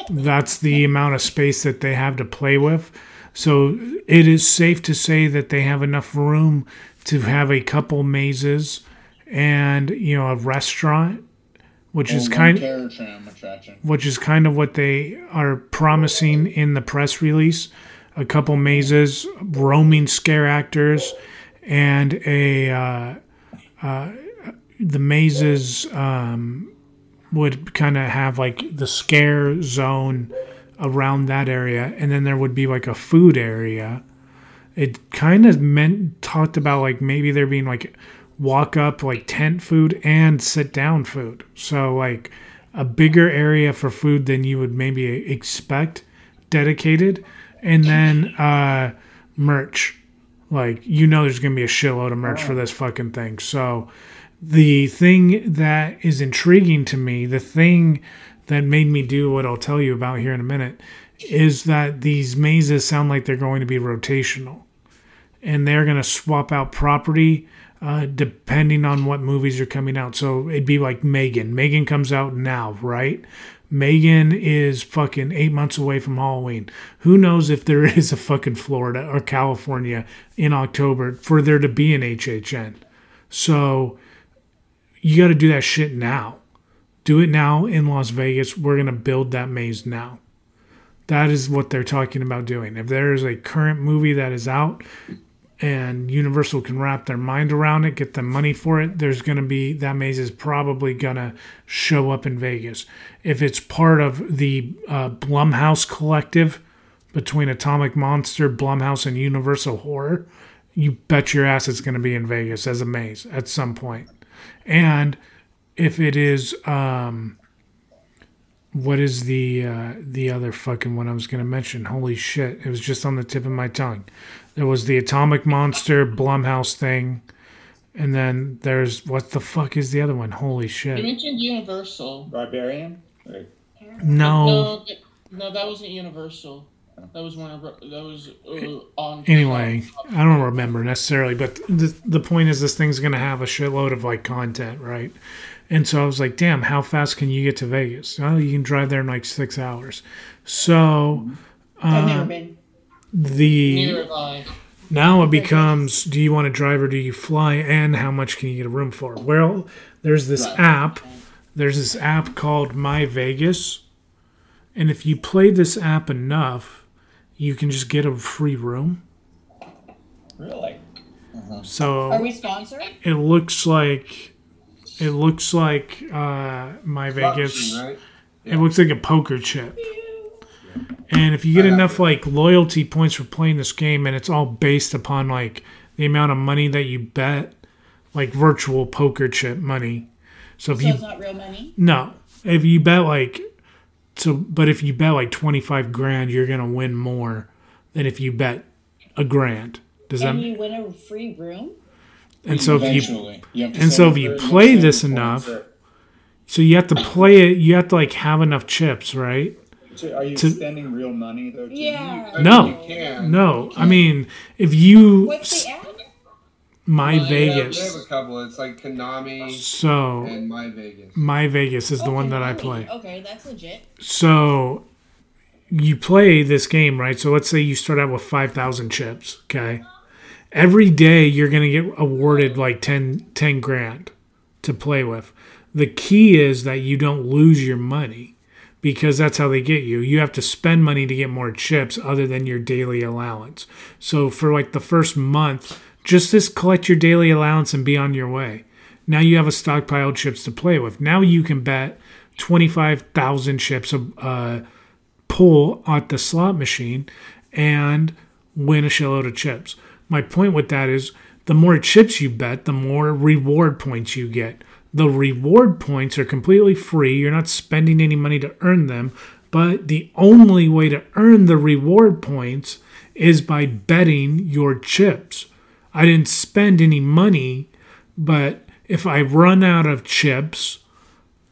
That's the amount of space that they have to play with. So it is safe to say that they have enough room to have a couple mazes and you know a restaurant. Which oh, is kind terror tram attraction. Which is kind of what they are promising in the press release. A couple mazes, roaming scare actors, and a uh, uh, the mazes um, would kind of have like the scare zone around that area, and then there would be like a food area. It kind of meant talked about like maybe there being like. Walk up like tent food and sit down food, so like a bigger area for food than you would maybe expect dedicated, and then uh merch, like you know there's gonna be a shitload of merch wow. for this fucking thing. So the thing that is intriguing to me, the thing that made me do what I'll tell you about here in a minute, is that these mazes sound like they're going to be rotational and they're going to swap out property Uh, depending on what movies are coming out. So it'd be like Megan. Megan comes out now, right? Megan is fucking eight months away from Halloween. Who knows if there is a fucking Florida or California in October for there to be an H H N. So you got to do that shit now. Do it now in Las Vegas. We're going to build that maze now. That is what they're talking about doing. If there is a current movie that is out... and Universal can wrap their mind around it, get the money for it, there's going to be, that maze is probably going to show up in Vegas. If it's part of the uh, Blumhouse collective between Atomic Monster, Blumhouse, and Universal Horror, you bet your ass it's going to be in Vegas as a maze at some point. And if it is, um, what is the uh, the other fucking one I was going to mention? Holy shit, it was just on the tip of my tongue. There was the Atomic Monster, Blumhouse thing. And then there's... What the fuck is the other one? Holy shit. You mentioned Universal. Barbarian? Or... No. No, no, that wasn't Universal. That was when I re- that was uh, on. Anyway, I don't remember necessarily, but the the point is, this thing's gonna have a shitload of like content, right? And so I was like, damn, how fast can you get to Vegas? Oh, you can drive there in like six hours. So uh, I've never been. The Neither have I. Now it becomes: do you want to drive or do you fly? And how much can you get a room for? Well, there's this right. app. There's this app called My Vegas, and if you play this app enough, you can just get a free room. Really? Uh-huh. So are we sponsored? It looks like it looks like uh, My Vegas. Right? Yeah. It looks like a poker chip. Yeah. And if you get enough like loyalty points for playing this game, and it's all based upon like the amount of money that you bet, like virtual poker chip money. So if so you, it's not real money? No. If you bet like. So, but if you bet like twenty-five grand, you're going to win more than if you bet a grand. Does and that you win a free room? And so Eventually. if you, you and so if you play this enough, or... so you have to play it. You have to like have enough chips, right? So are you to, spending real money though? Too? Yeah. No, you no. You I mean, if you. What's the app? My well, Vegas. Yeah, they have a couple. It's like Konami so, and My Vegas. My Vegas is the okay, one that I play. Okay, that's legit. So you play this game, right? So let's say you start out with five thousand chips, okay? Every day you're going to get awarded like ten, ten grand to play with. The key is that you don't lose your money because that's how they get you. You have to spend money to get more chips other than your daily allowance. So for like the first month... Just this, collect your daily allowance and be on your way. Now you have a stockpile of chips to play with. Now you can bet twenty-five thousand chips a uh, pull at the slot machine and win a shitload of chips. My point with that is the more chips you bet, the more reward points you get. The reward points are completely free. You're not spending any money to earn them. But the only way to earn the reward points is by betting your chips. I didn't spend any money, but if I run out of chips,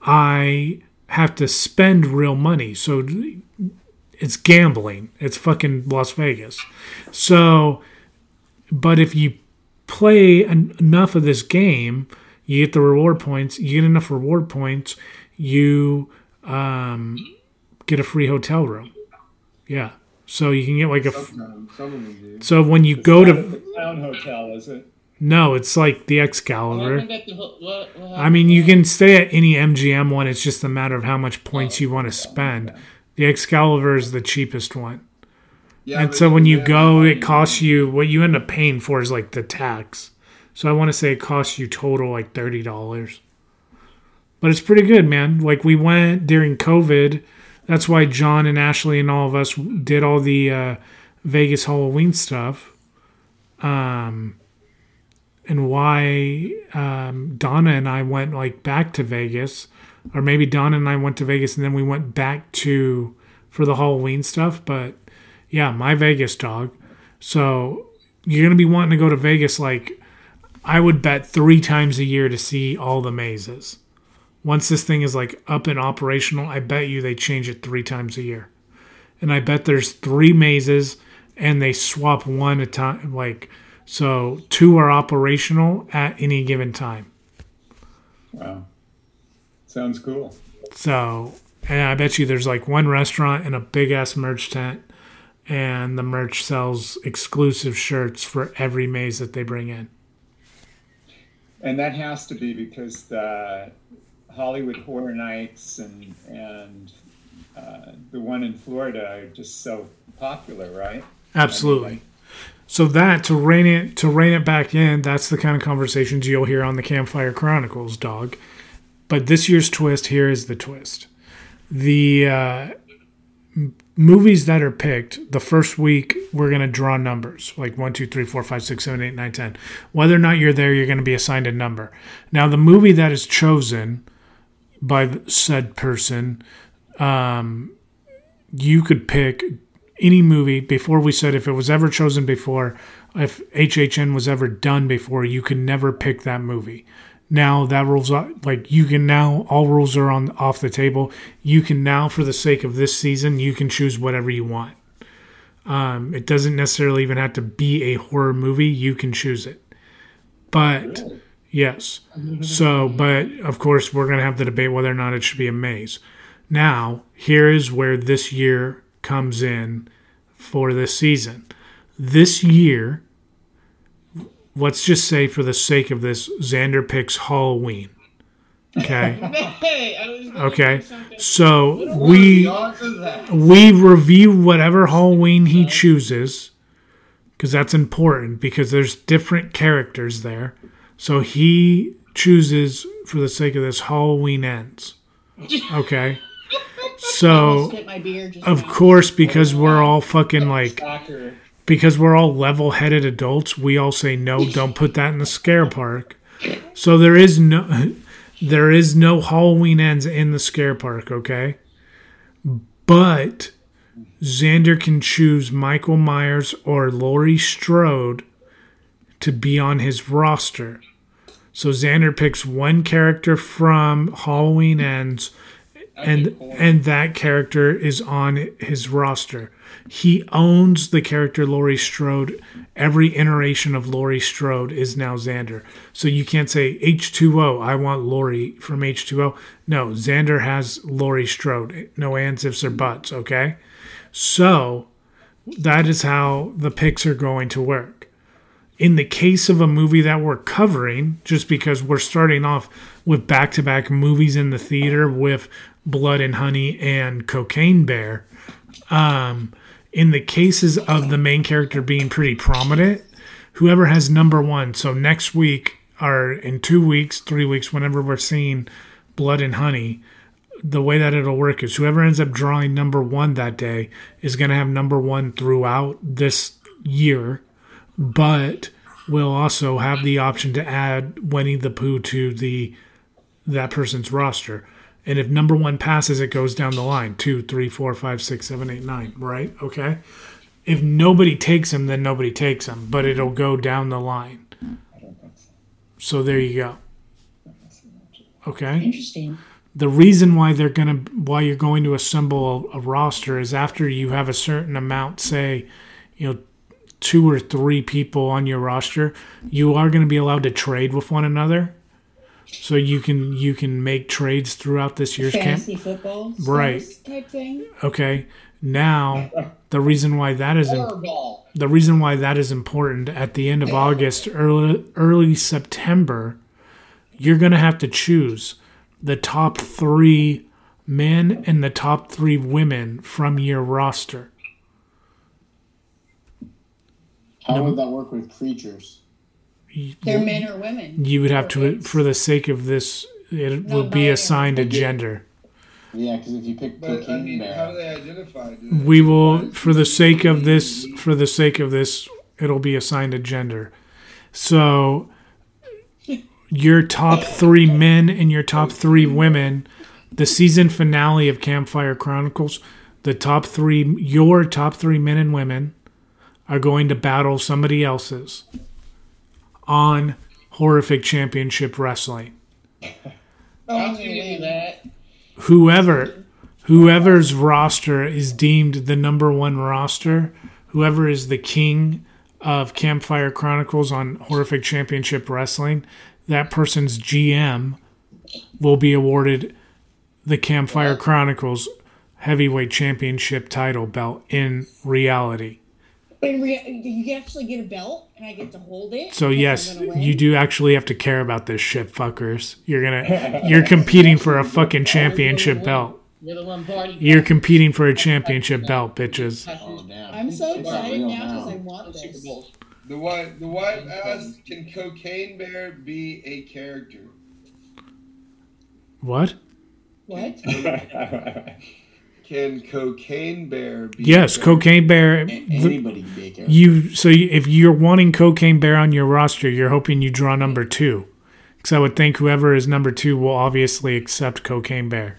I have to spend real money. So it's gambling. It's fucking Las Vegas. So, but if you play en- enough of this game, you get the reward points. You get enough reward points, you um, get a free hotel room. Yeah. So you can get like a. Sometimes, some of them do. So when you it's go to the Clown Hotel, is it? No, it's like the Excalibur. The, what, what I mean, you can stay at any M G M one. It's just a matter of how much points oh, you want to yeah, spend. Okay. The Excalibur is the cheapest one. Yeah, and so when you go, it costs you what you end up paying for is like the tax. So I want to say it costs you total like thirty dollars. But it's pretty good, man. Like we went during COVID. That's why John and Ashley and all of us did all the uh, Vegas Halloween stuff, um, and why um, Donna and I went like back to Vegas, or maybe Donna and I went to Vegas and then we went back to for the Halloween stuff. But yeah, My Vegas, dog. So you're gonna be wanting to go to Vegas. Like I would bet three times a year to see all the mazes. Once this thing is like up and operational, I bet you they change it three times a year. And I bet there's three mazes and they swap one at time. Like, so two are operational at any given time. Wow. Sounds cool. So, and I bet you there's like one restaurant and a big ass merch tent. And the merch sells exclusive shirts for every maze that they bring in. And that has to be because the Hollywood Horror Nights and and uh, the one in Florida are just so popular, right? Absolutely. I mean, like, so that to rein it to rein it back in, that's the kind of conversations you'll hear on the Campfire Chronicles, dog. But this year's twist here is the twist: the uh, m- movies that are picked the first week, we're gonna draw numbers like one, two, three, four, five, six, seven, eight, nine, ten. Whether or not you're there, you're gonna be assigned a number. Now, the movie that is chosen by the said person, um, you could pick any movie. Before we said if it was ever chosen before, if H H N was ever done before, you can never pick that movie. Now that rules out, like you can now, all rules are on off the table. You can now, for the sake of this season, you can choose whatever you want. Um, it doesn't necessarily even have to be a horror movie. You can choose it. But, yes. So, but, of course, we're going to have the debate whether or not it should be a maze. Now, here is where this year comes in for this season. This year, let's just say for the sake of this, Xander picks Halloween. Okay. Hey, I was okay. So we we review whatever Halloween he chooses, because that's important, because there's different characters there. So he chooses, for the sake of this, Halloween Ends. Okay. So of course, because we're all fucking like, because we're all level-headed adults, we all say no. Don't put that in the scare park. So there is no. There is no Halloween Ends in the scare park, okay? But Xander can choose Michael Myers or Laurie Strode to be on his roster. So Xander picks one character from Halloween Ends, and and that character is on his roster. He owns the character Laurie Strode. Every iteration of Laurie Strode is now Xander. So you can't say H two O, I want Laurie from H two O. No, Xander has Laurie Strode. No ands, ifs, or buts, okay? So that is how the picks are going to work. In the case of a movie that we're covering, just because we're starting off with back-to-back movies in the theater with Blood and Honey and Cocaine Bear, um... in the cases of the main character being pretty prominent, whoever has number one, so next week or in two weeks, three weeks, whenever we're seeing Blood and Honey, the way that it'll work is whoever ends up drawing number one that day is going to have number one throughout this year, but we'll also have the option to add Winnie the Pooh to the that person's roster. And if number one passes, it goes down the line. Two, three, four, five, six, seven, eight, nine. Right? Okay. If nobody takes him, then nobody takes him. But it'll go down the line. So there you go. Okay. Interesting. The reason why they're gonna, why you're going to assemble a, a roster is after you have a certain amount, say, you know, two or three people on your roster, you are going to be allowed to trade with one another. So you can you can make trades throughout this year's fantasy camp. Football, right? Type thing. Okay. Now, the reason why that is imp- the reason why that is important at the end of August, early early September, you're gonna have to choose the top three men and the top three women from your roster. How now, would that work with creatures? They're men or women. You would have to, for the sake of this, it will be assigned a gender. Yeah, because if you pick Cocaine Bear, how do they identify? We will, for the sake of this, for the sake of this, it'll be assigned a gender. So your top three men and your top three women, the season finale of Campfire Chronicles, the top three, your top three men and women are going to battle somebody else's on Horrific Championship Wrestling. I'm gonna do that. Whoever, whoever's roster is deemed the number one roster, whoever is the king of Campfire Chronicles on Horrific Championship Wrestling, that person's G M will be awarded the Campfire Chronicles Heavyweight Championship title belt in reality. But you actually get a belt, and I get to hold it. So yes, you do actually have to care about this shit, fuckers. You're gonna, you're competing for a fucking championship belt. You're competing for a championship belt, bitches. I'm so excited now because I want this. The wife, the wife asked, "Can Cocaine Bear be a character?" What? What? Can Cocaine Bear be? Yes, a Cocaine Bear. Anybody can be a character. You, so if you're wanting Cocaine Bear on your roster, you're hoping you draw number two. Because I would think whoever is number two will obviously accept Cocaine Bear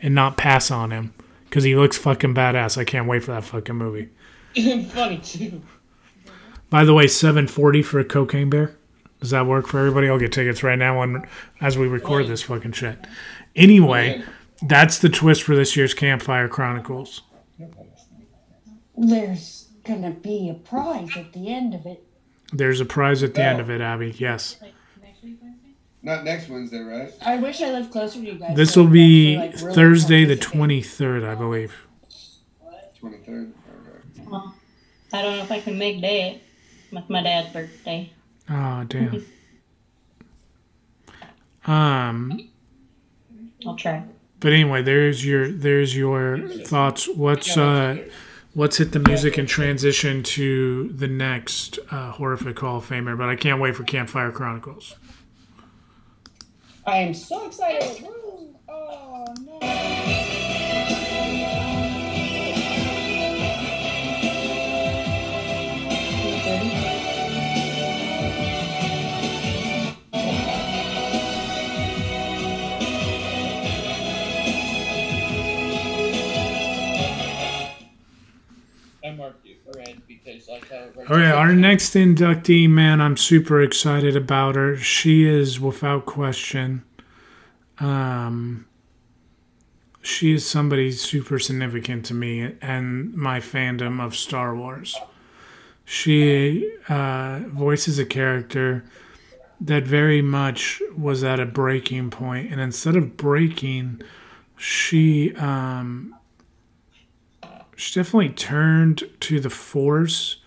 and not pass on him. Because he looks fucking badass. I can't wait for that fucking movie. And funny, too. By the way, seven forty for a Cocaine Bear. Does that work for everybody? I'll get tickets right now on, as we record this fucking shit. Anyway... that's the twist for this year's Campfire Chronicles. There's going to be a prize at the end of it. There's a prize at the oh. end of it, Abby. Yes. Not next Wednesday, right? I wish I lived closer to you guys. This so will be like really Thursday, the twenty-third, I believe. What? twenty-third. Okay. Well, I don't know if I can make that. That's my dad's birthday. Oh, damn. um. I'll try. But anyway, there's your there's your thoughts. What's uh, what's hit the music and transition to the next uh, Horrific Hall of Famer? But I can't wait for Campfire Chronicles. I am so excited. Woo. Oh, no. I marked you red because I kind of... All right, our next inductee, man, I'm super excited about her. She is, without question, um, she is somebody super significant to me and my fandom of Star Wars. She uh, voices a character that very much was at a breaking point, and instead of breaking, she... Um, She definitely turned to the Force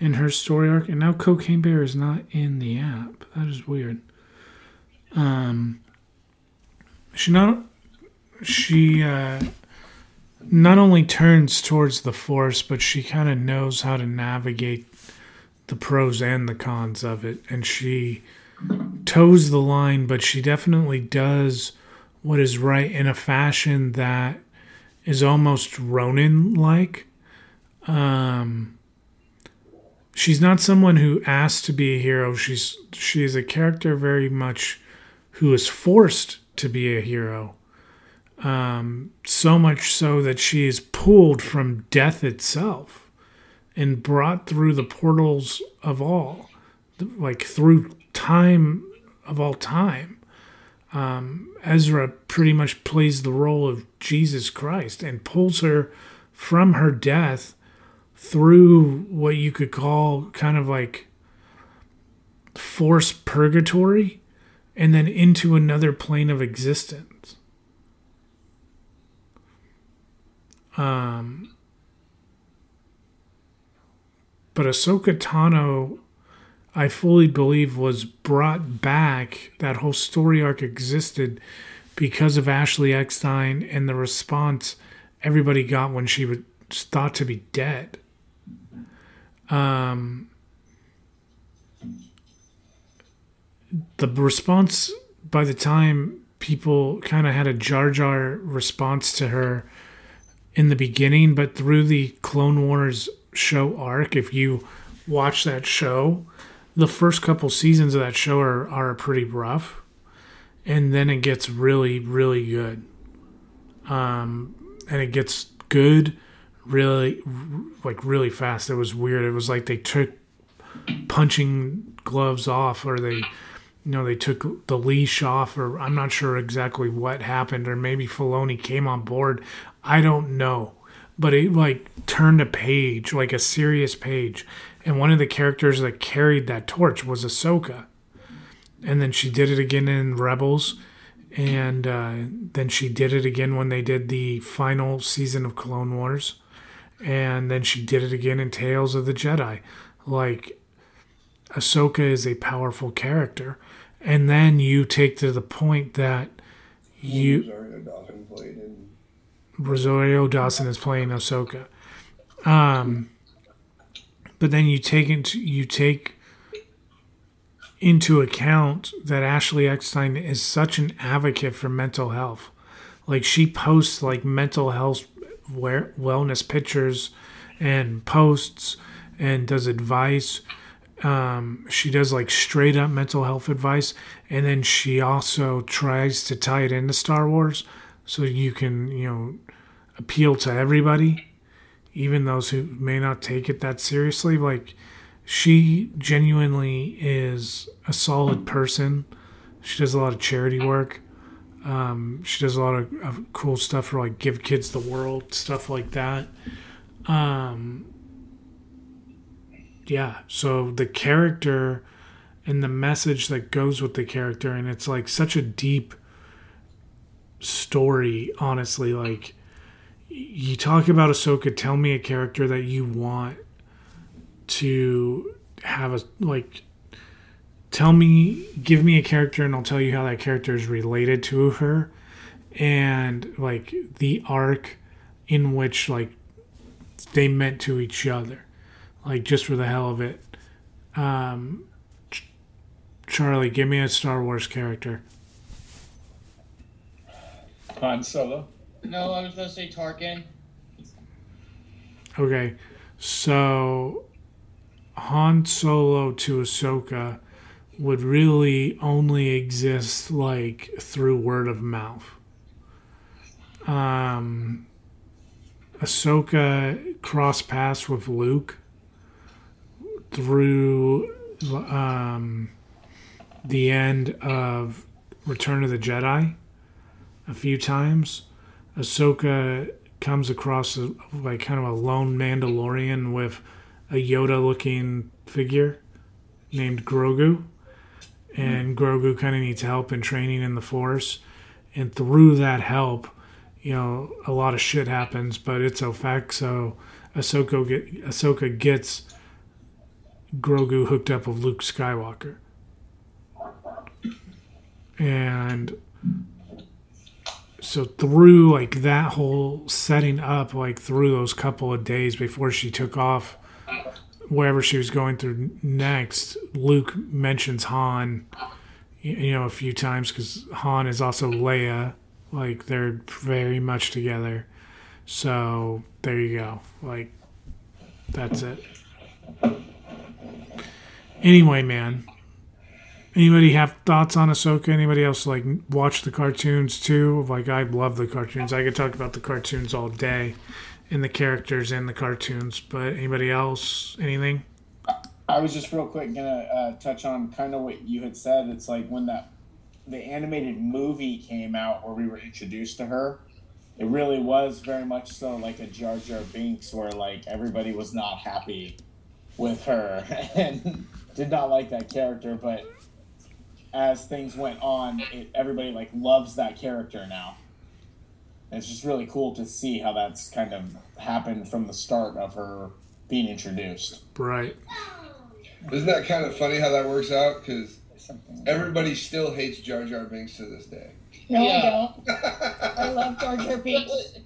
in her story arc. And now Cocaine Bear is not in the app. That is weird. Um, she not she uh, not only turns towards the Force, but she kind of knows how to navigate the pros and the cons of it. And she toes the line, but she definitely does what is right in a fashion that is almost Ronin-like. Um, she's not someone who asks to be a hero. She's she is a character very much who is forced to be a hero. Um, so much so that she is pulled from death itself and brought through the portals of all, like through time of all time. Um, Ezra pretty much plays the role of Jesus Christ and pulls her from her death through what you could call kind of like force purgatory and then into another plane of existence. Um, but Ahsoka Tano, I fully believe, was brought back. That whole story arc existed because of Ashley Eckstein and the response everybody got when she was thought to be dead. Um, the response, by the time people kind of had a Jar Jar response to her in the beginning, but through the Clone Wars show arc, if you watch that show... The first couple seasons of that show are, are pretty rough, and then it gets really, really good. Um, and it gets good really, like really fast. It was weird. It was like they took punching gloves off, or they, you know, they took the leash off, or I'm not sure exactly what happened, or maybe Filoni came on board. I don't know. But it like turned a page, like a serious page. And one of the characters that carried that torch was Ahsoka. And then she did it again in Rebels. And uh, then she did it again when they did the final season of Clone Wars. And then she did it again in Tales of the Jedi. Like, Ahsoka is a powerful character. And then you take to the point that you... Rosario Dawson played in... Rosario Dawson is playing Ahsoka. Um... But then you take into you take into account that Ashley Eckstein is such an advocate for mental health. Like, she posts like mental health wellness pictures and posts and does advice. Um, she does like straight up mental health advice, and then she also tries to tie it into Star Wars so you can, you know, appeal to everybody, even those who may not take it that seriously. Like, she genuinely is a solid person. She does a lot of charity work. Um, she does a lot of, of cool stuff for, like, Give Kids the World, stuff like that. Um, yeah, so the character and the message that goes with the character, and it's like such a deep story, honestly. Like, you talk about Ahsoka, tell me a character that you want to have a, like, tell me, give me a character and I'll tell you how that character is related to her, and like the arc in which like they meant to each other, like just for the hell of it. Um, Ch- Charlie, give me a Star Wars character. Han Solo. No, I was going to say Tarkin. Okay, so Han Solo to Ahsoka would really only exist like through word of mouth. Um, Ahsoka cross paths with Luke through um, the end of Return of the Jedi a few times. Ahsoka comes across a, like kind of a lone Mandalorian with a Yoda-looking figure named Grogu. And Grogu kind of needs help and training in the Force. And through that help, you know, a lot of shit happens, but it's a fact. So Ahsoka, get, Ahsoka gets Grogu hooked up with Luke Skywalker. And so through like that whole setting up, like through those couple of days before she took off wherever she was going through next, Luke mentions Han, you know, a few times, because Han is also Leia. Like, they're very much together. So there you go. Like, that's it. Anyway, man. Anybody have thoughts on Ahsoka? Anybody else, like, watch the cartoons, too? Like, I love the cartoons. I could talk about the cartoons all day and the characters and the cartoons. But anybody else? Anything? I was just real quick going to uh, touch on kind of what you had said. It's like when that the animated movie came out where we were introduced to her, it really was very much so like a Jar Jar Binks, where, like, everybody was not happy with her and did not like that character, but as things went on, it, everybody like loves that character now. And it's just really cool to see how that's kind of happened from the start of her being introduced. Right. Isn't that kind of funny how that works out? Because everybody still hates Jar Jar Binks to this day. No, yeah. I don't. I love Jar Jar Binks.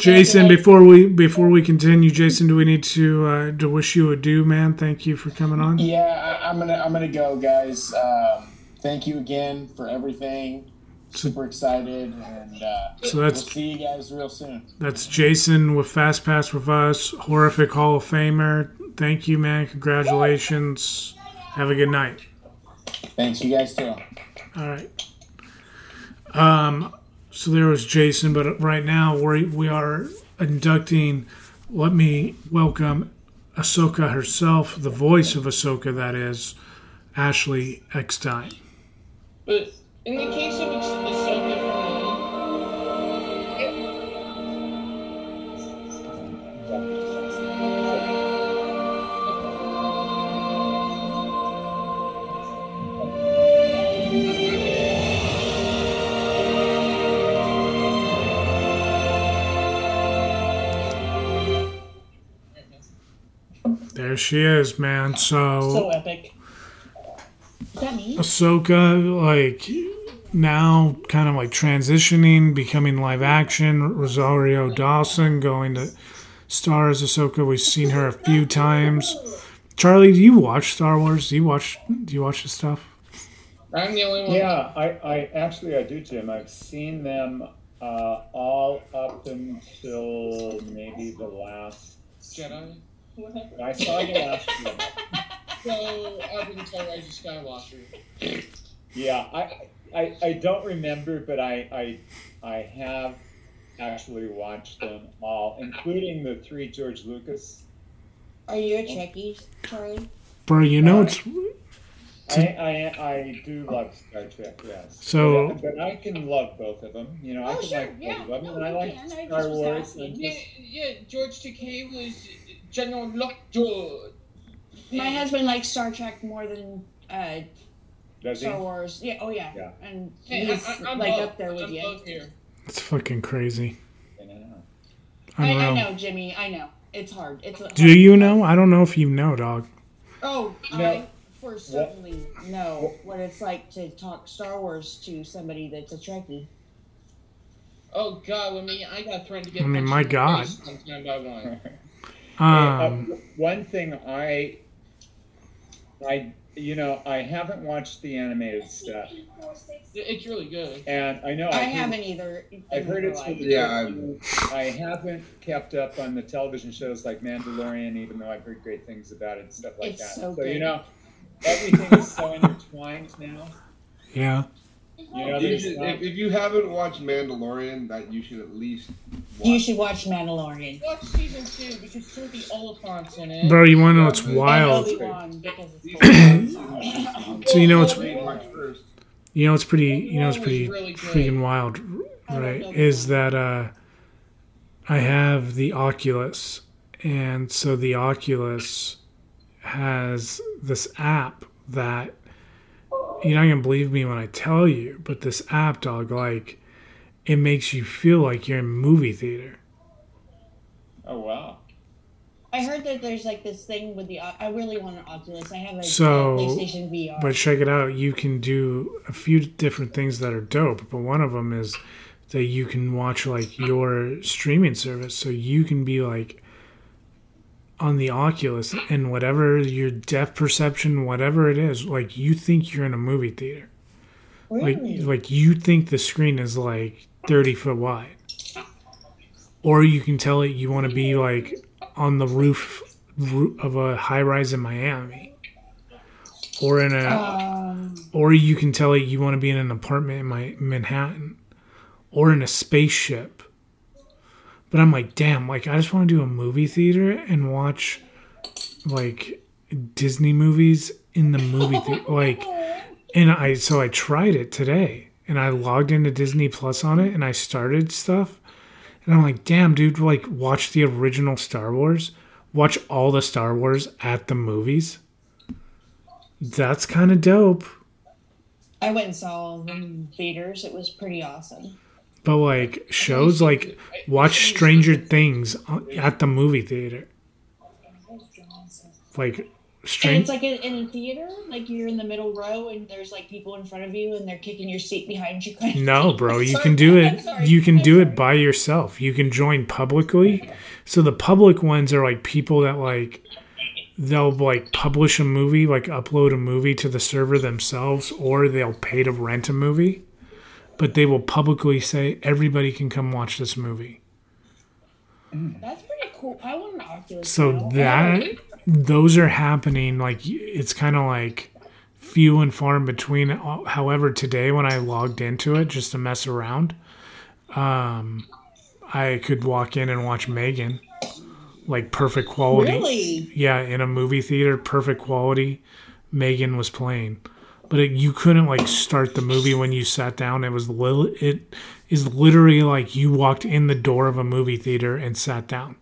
Jason, before we before we continue, Jason, do we need to uh, to wish you adieu, man? Thank you for coming on. Yeah, I, I'm gonna I'm gonna go, guys. Um, thank you again for everything. Super excited, and uh, so that's, we'll see you guys real soon. That's Jason with Fastpass with Us, Horrific Hall of Famer. Thank you, man. Congratulations. Have a good night. Thanks, you guys too. All right. Um. So there was Jason, but right now we we are inducting. Let me welcome Ahsoka herself, the voice of Ahsoka, that is, Ashley Eckstein. But in the case of There she is, man. So, so epic. Is that me? Ahsoka, like, now kind of like transitioning, becoming live action. Rosario Dawson going to star as Ahsoka. We've seen her a few times. Charlie, do you watch Star Wars? Do you watch? Do you watch this stuff? I'm the only one. Yeah, I, I actually I do, Jim. I've seen them uh, all up until maybe the last Jedi. I saw you last year. So up until Rise of Skywalker. Yeah, I, I I don't remember, but I I I have actually watched them all, including the three George Lucas. Are you a Trekkie, Charlie? Bro, you know it's. I, I I do love Star Trek, yes. So, but, but I can love both of them. You know, oh, I can sure, like yeah. both of them, no, and I like can. Star I Wars. And just... yeah, yeah, George Takei was General Lockjaw My husband likes Star Trek more than uh, Star Wars. Yeah. Oh yeah. yeah. And he's hey, I, I'm like both. up there with I'm you. Here. It's fucking crazy. I know. I, I, know. I know, Jimmy. I know. It's hard. It's. A, Do hard you know? Hard. I don't know if you know, dog. Oh, no. I for certainly what? know what it's like to talk Star Wars to somebody that's a Trekkie. Oh God, when me, I got threatened to get. I mean, my God. One by one. Um, uh, uh, one thing I, I, you know, I haven't watched the animated stuff. It's really good. And I know I, I haven't heard, either. I've heard it's really good. Yeah, I haven't kept up on the television shows like Mandalorian, even though I've heard great things about it and stuff like it's that. So, so you know, everything is so intertwined now. Yeah. You know, you should, if, if you haven't watched Mandalorian, that you should at least watch. You should watch Mandalorian. Watch season two because two of the Oliphants in it. Bro, you want to know what's wild? So you know what's you know what's pretty you know what's pretty freaking wild, right? Is that uh, I have the Oculus, and so the Oculus has this app that. You're not gonna believe me when I tell you, but this app, dog, like, it makes you feel like you're in a movie theater. Oh wow! I heard that there's like this thing with the. I really want an Oculus. I have a so, PlayStation V R. But check it out. You can do a few different things that are dope, but one of them is that you can watch like your streaming service, so you can be like on the Oculus, and whatever your depth perception, whatever it is, like you think you're in a movie theater. Really? Like, like you think the screen is like thirty foot wide, or you can tell it you want to be like on the roof of a high rise in Miami, or in a, um, or you can tell it you want to be in an apartment in my Manhattan, or in a spaceship. But I'm like, damn, like, I just want to do a movie theater and watch, like, Disney movies in the movie theater. Like, and I, so I tried it today. And I logged into Disney Plus on it, and I started stuff. And I'm like, damn, dude, like, watch the original Star Wars. Watch all the Star Wars at the movies. That's kind of dope. I went and saw all of them in theaters. It was pretty awesome. But, like, shows, like, watch Stranger Things at the movie theater. Like, Stranger... And it's, like, in a theater? Like, you're in the middle row, and there's, like, people in front of you, and they're kicking your seat behind you. No, bro, you can do it. You can do it by yourself. You can join publicly. So the public ones are, like, people that, like, they'll, like, publish a movie, like, upload a movie to the server themselves, or they'll pay to rent a movie. But they will publicly say, everybody can come watch this movie. That's pretty cool. I want an Oculus. So now. that, those are happening. Like, it's kind of like few and far in between. However, today when I logged into it, just to mess around, um, I could walk in and watch Megan. Like, perfect quality. Really? Yeah, in a movie theater, perfect quality. Megan was playing. But it, you couldn't, like, start the movie when you sat down. It was li- it is literally like you walked in the door of a movie theater and sat down.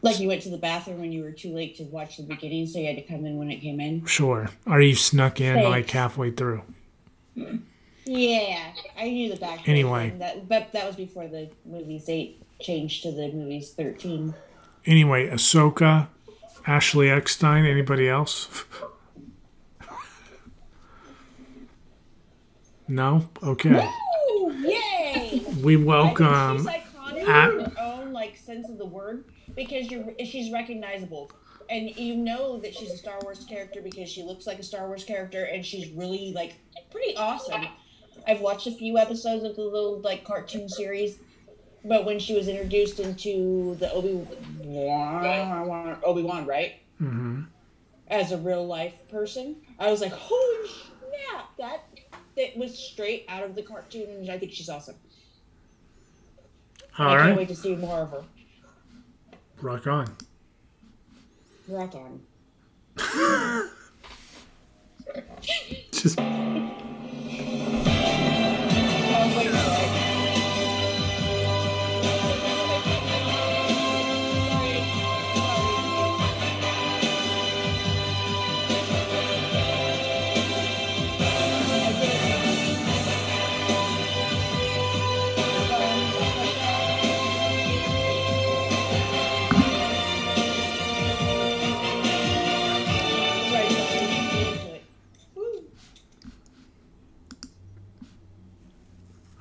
Like you went to the bathroom when you were too late to watch the beginning, so you had to come in when it came in? Sure. Or you snuck in, Thanks. like, halfway through. Yeah. I knew the back. Anyway. That, but that was before the Movies eight changed to the Movies thirteen. Anyway, Ahsoka, Ashley Eckstein, anybody else? No? Okay. Woo! Yay! We welcome. I think she's iconic at, in her own like sense of the word because you're she's recognizable, and you know that she's a Star Wars character because she looks like a Star Wars character, and she's really like pretty awesome. I've watched a few episodes of the little like cartoon series, but when she was introduced into the Obi-Wan, Obi-Wan, right? Mm-hmm. As a real life person, I was like, holy snap! That. It was straight out of the cartoon, and I think she's awesome. All I right. can't wait to see more of her. Rock on. Rock on. Just.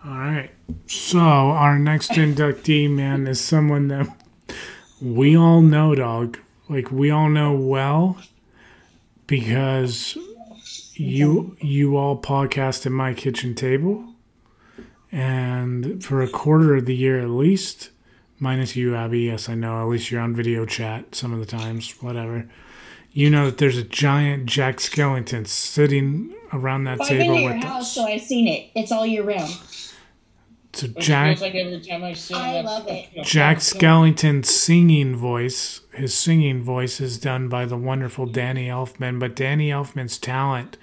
All right. So our next inductee, man, is someone that we all know, dog. Like, we all know well because you you all podcast at my kitchen table. And for a quarter of the year at least, minus you, Abby, yes, I know, at least you're on video chat some of the times, whatever. You know that there's a giant Jack Skellington sitting around that well, table with us. I've been to your house, so I've seen it. It's all year round. So Which Jack, like every time I, sing I that, love it. You know, Jack Skellington's singing voice, his singing voice is done by the wonderful Danny Elfman, but Danny Elfman's talent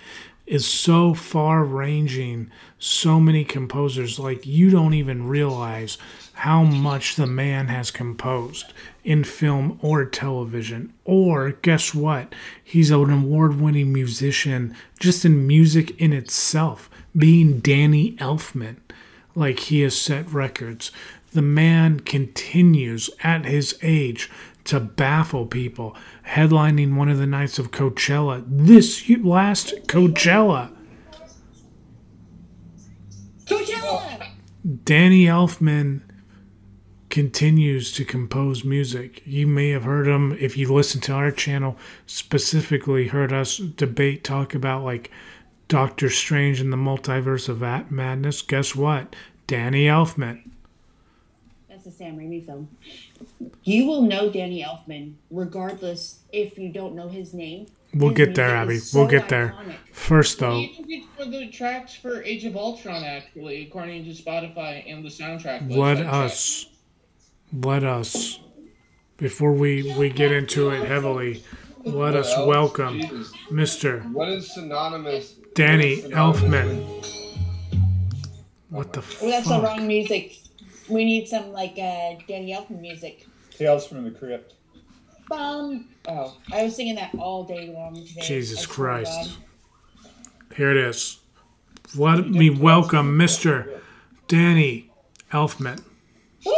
is so far-ranging, so many composers, like you don't even realize how much the man has composed in film or television. Or, guess what? He's an award-winning musician just in music in itself, being Danny Elfman. Like, he has set records. The man continues at his age to baffle people, headlining one of the nights of Coachella. This last Coachella. Coachella! Danny Elfman continues to compose music. You may have heard him, if you listen to our channel, specifically heard us debate, talk about, like, Doctor Strange and the Multiverse of Madness. Guess what? Danny Elfman. That's a Sam Raimi film. You will know Danny Elfman, regardless if you don't know his name. We'll his get there, Abby. So we'll get iconic. there. First, though. He did for the tracks for Age of Ultron, actually, according to Spotify and the soundtrack. Let us. Track. Let us. Before we, we get into it heavily, let us welcome Jesus. Mister What is synonymous? Danny what is synonymous Elfman. What the fuck? Well, that's the wrong music. We need some, like, uh, Danny Elfman music. Tales from the Crypt. Bum. Oh, I was singing that all day long today. Jesus Christ. God. Here it is. Let me welcome Mister Danny Elfman. Woo!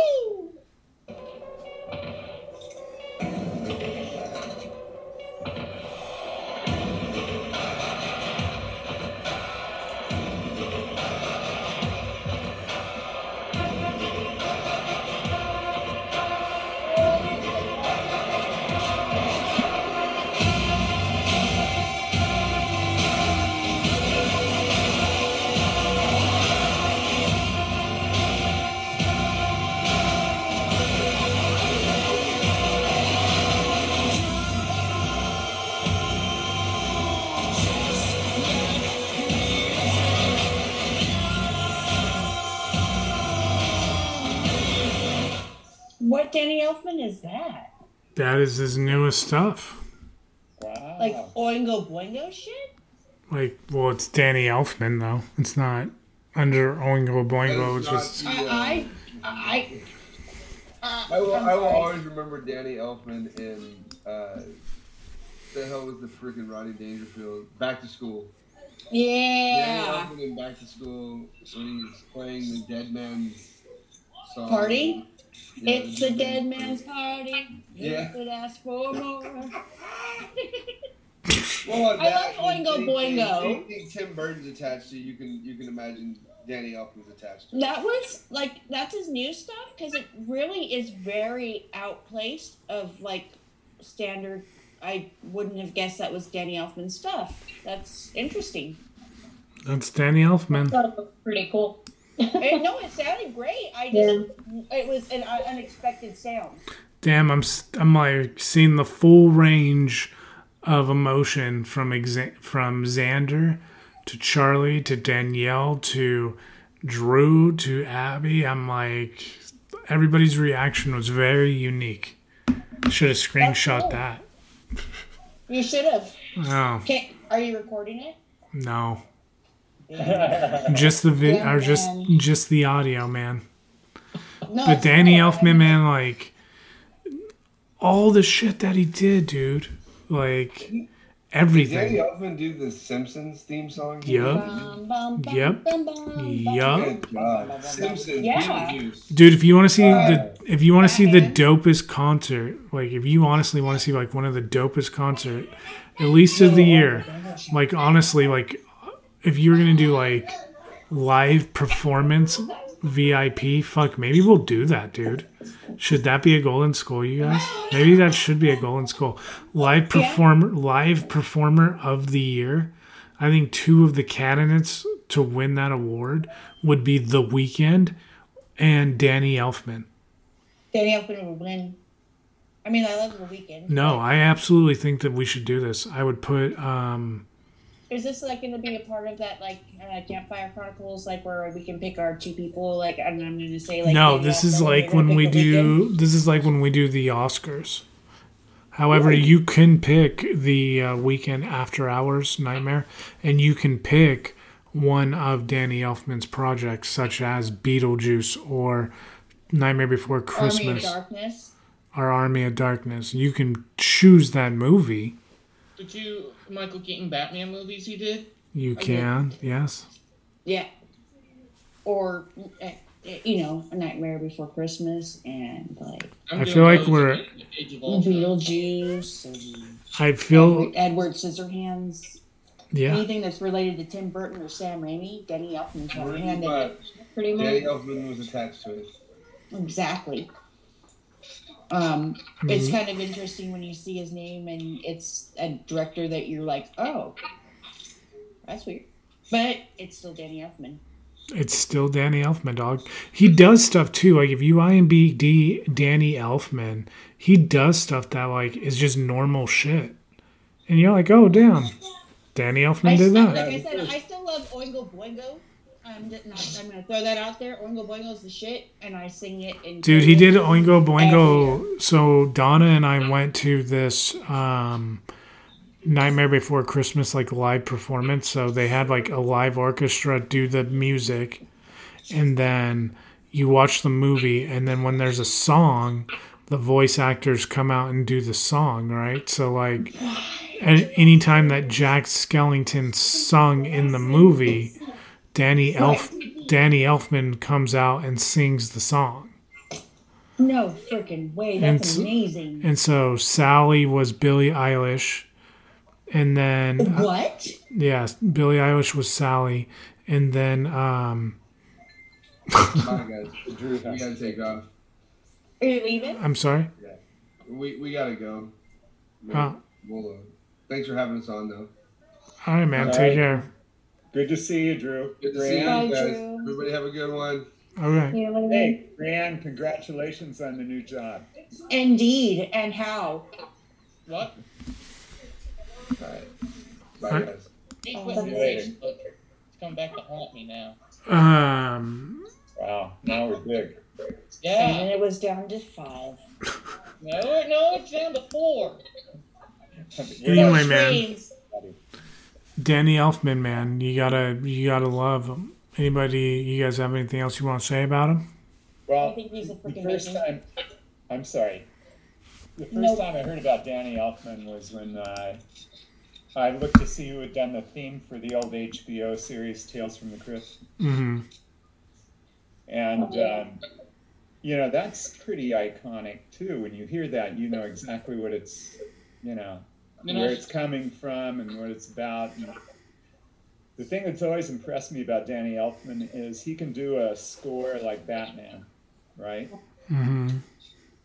What Danny Elfman is that? That is his newest stuff. Wow. Like Oingo Boingo shit? Like, well, it's Danny Elfman, though. It's not under Oingo Boingo. It's just... The, uh, I, I, I, I, will, I will always remember Danny Elfman in... Uh, the hell was the freaking Rodney Dangerfield? Back to School. Yeah. Danny Elfman in Back to School when he's playing the Dead Man's song. Party? Yeah, it's a dead man's party. Yeah. You could ask for more. Well, I like Oingo you, Boingo. You, you think Tim Burton's attached to you can you can imagine Danny Elfman's attached to. That was like that's his new stuff because it really is very outplaced of like standard. I wouldn't have guessed that was Danny Elfman's stuff. That's interesting. That's Danny Elfman. I thought it was pretty cool. it, no, it sounded great. I just, yeah. It was an unexpected sound. Damn, I'm, I'm like seeing the full range of emotion from exa- from Xander to Charlie to Danielle to Drew to Abby. I'm like, everybody's reaction was very unique. Should have screenshot that. You should have. Oh. Can't, are you recording it? No. just the vi- yeah, or just just the audio, man. No, but Danny cool. Elfman, man, like all the shit that he did, dude, like everything. Did Danny Elfman do the Simpsons theme song? Yep. Yep. Yep. Yep. Simpsons. Yeah. Dude, if you want to see the if you want to see the dopest concert, like if you honestly want to see like one of the dopest concert, at least of the year, like honestly, like. If you were going to do, like, live performance V I P. Fuck, maybe we'll do that, dude. Should that be a Golden Skull, you guys? Maybe that should be a Golden Skull. Live performer, yeah. live performer of the year. I think two of the candidates to win that award would be The Weeknd and Danny Elfman. Danny Elfman would win. I mean, I love The Weeknd. No, I absolutely think that we should do this. I would put. Um, Is this like going to be a part of that, like, uh, Campfire Chronicles, like where we can pick our two people? Like, and I'm going to say, like, no, this is like when we do. This is like when we do the Oscars. However, really? You can pick the uh, Weekend After Hours Nightmare, and you can pick one of Danny Elfman's projects, such as Beetlejuice or Nightmare Before Christmas, Army of Darkness. Or Army of Darkness. You can choose that movie. The two Michael Keaton Batman movies he did? You can, did. Yes. Yeah. Or, you know, A Nightmare Before Christmas and, like... I feel like we're... Beetlejuice and... I feel... Edward Scissorhands. Yeah. Anything that's related to Tim Burton or Sam Raimi, Danny Elfman's one handed it. Pretty much. Danny Elfman was attached to it. Exactly. Um, I mean, it's kind of interesting when you see his name and it's a director that you're like, oh, that's weird. But it's still Danny Elfman. It's still Danny Elfman, dog. He does stuff, too. Like, if you I M D B Danny Elfman, he does stuff that, like, is just normal shit. And you're like, oh, damn. Danny Elfman I did still, that. Like I said, I still love Oingo Boingo. I'm, not, I'm gonna throw that out there. Oingo Boingo's the shit, and I sing it. In Dude, he did Oingo Boingo. So Donna and I went to this um, Nightmare Before Christmas like live performance. So they had like a live orchestra do the music, and then you watch the movie. And then when there's a song, the voice actors come out and do the song, right? So like, at any time that Jack Skellington sung in the movie. Danny Elf, Danny Elfman comes out and sings the song. No freaking way! That's and so, amazing. And so Sally was Billie Eilish, and then what? Uh, yes, Billie Eilish was Sally, and then um. Come on, guys, Drew, we gotta take off. Are you leaving? I'm sorry. Yeah, we we gotta go. We'll, huh. we'll, uh, thanks for having us on, though. All right, man. All take right. care. Good to see you, Drew. Good to see you guys. Drew. Everybody have a good one. All right. Hey, Brianne, congratulations on the new job. Indeed. And how? What? All right. Bye, All right. guys. Oh, see you later. It's coming back to haunt me now. Um. Wow. Now we're big. Yeah. And it was down to five. no, no, it's down to four. Anyway, man. Danny Elfman, man, you gotta you gotta love him. Anybody, you guys have anything else you want to say about him? Well, I think he's a freaking first time, I'm sorry. The first nope. time I heard about Danny Elfman was when uh, I looked to see who had done the theme for the old H B O series Tales from the Crypt. Mm-hmm. And um, you know that's pretty iconic too. When you hear that, you know exactly what it's you know. Where it's coming from and what it's about. And the thing that's always impressed me about Danny Elfman is he can do a score like Batman, right? Mm-hmm.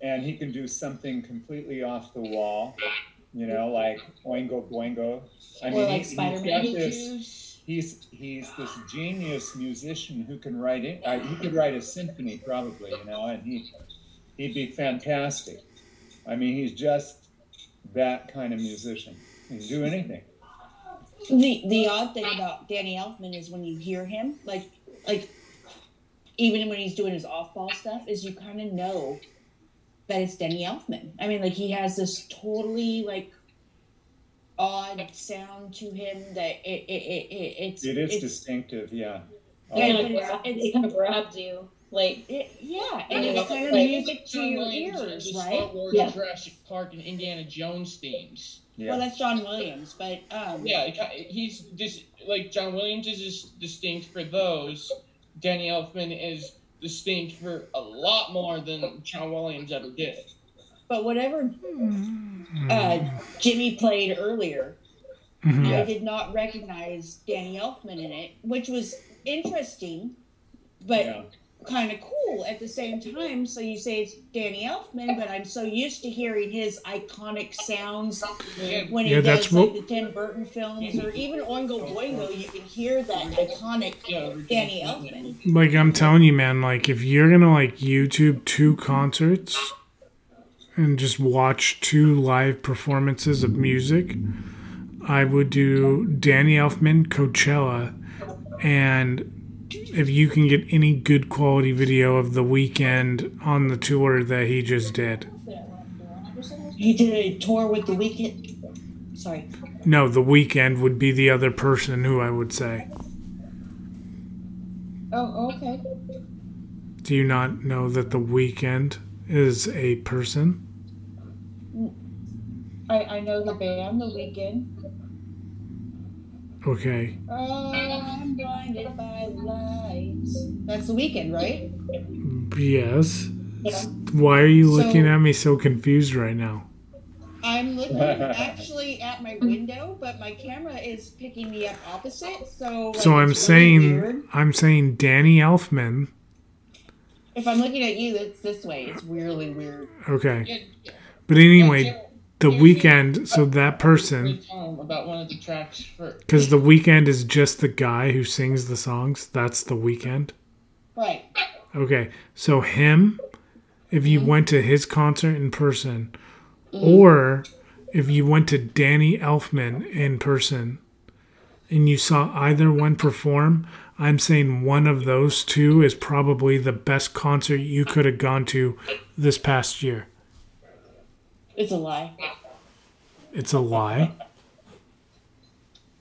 And he can do something completely off the wall, you know, like Oingo Boingo. I or mean, like he, he's got this. He's he's this genius musician who can write it. Uh, he could write a symphony probably, you know, and he he'd be fantastic. I mean, he's just. That kind of musician. He can do anything. The the odd thing about Danny Elfman is when you hear him, like like even when he's doing his off ball stuff, is you kind of know that it's Danny Elfman. I mean, like he has this totally like odd sound to him that it it it, it it's it is it's, distinctive, yeah. Yeah, it kind of grabs, it's, kind of grabs you. Like it, yeah, and it's kind of like, music to your ears, ears right? Star Wars, yeah. Jurassic Park, and Indiana Jones themes. Yeah. Well, that's John Williams, but um, yeah, he's this like John Williams is just distinct for those. Danny Elfman is distinct for a lot more than John Williams ever did. But whatever uh, Jimmy played earlier, mm-hmm. I yeah. did not recognize Danny Elfman in it, which was interesting, but yeah. kind of cool at the same time. So you say it's Danny Elfman, but I'm so used to hearing his iconic sounds when he yeah, does like, the Tim Burton films, or even Oingo Boingo, you can hear that iconic Danny Elfman. Like, I'm telling you, man, like, if you're going to, like, YouTube two concerts and just watch two live performances of music, I would do Danny Elfman, Coachella, and if you can get any good quality video of The Weeknd on the tour that he just did. He did a tour with The Weeknd? Sorry. No, The Weeknd would be the other person who I would say. Oh, okay. Do you not know that The Weeknd is a person? I, I know the band, The Weeknd. Okay. Oh, I'm blinded by lights. That's The Weeknd, right? Yes. Yeah. Why are you looking so, at me so confused right now? I'm looking actually at my window, but my camera is picking me up opposite. So, like, so I'm really saying, weird. I'm saying Danny Elfman. If I'm looking at you, it's this way. It's really weird. Okay. But anyway. The Weeknd, so that person, because The Weeknd is just the guy who sings the songs. That's The Weeknd, right? Okay, so him, if you mm-hmm. went to his concert in person, mm-hmm. or if you went to Danny Elfman in person, and you saw either one perform, I'm saying one of those two is probably the best concert you could have gone to this past year. It's a lie. It's a lie?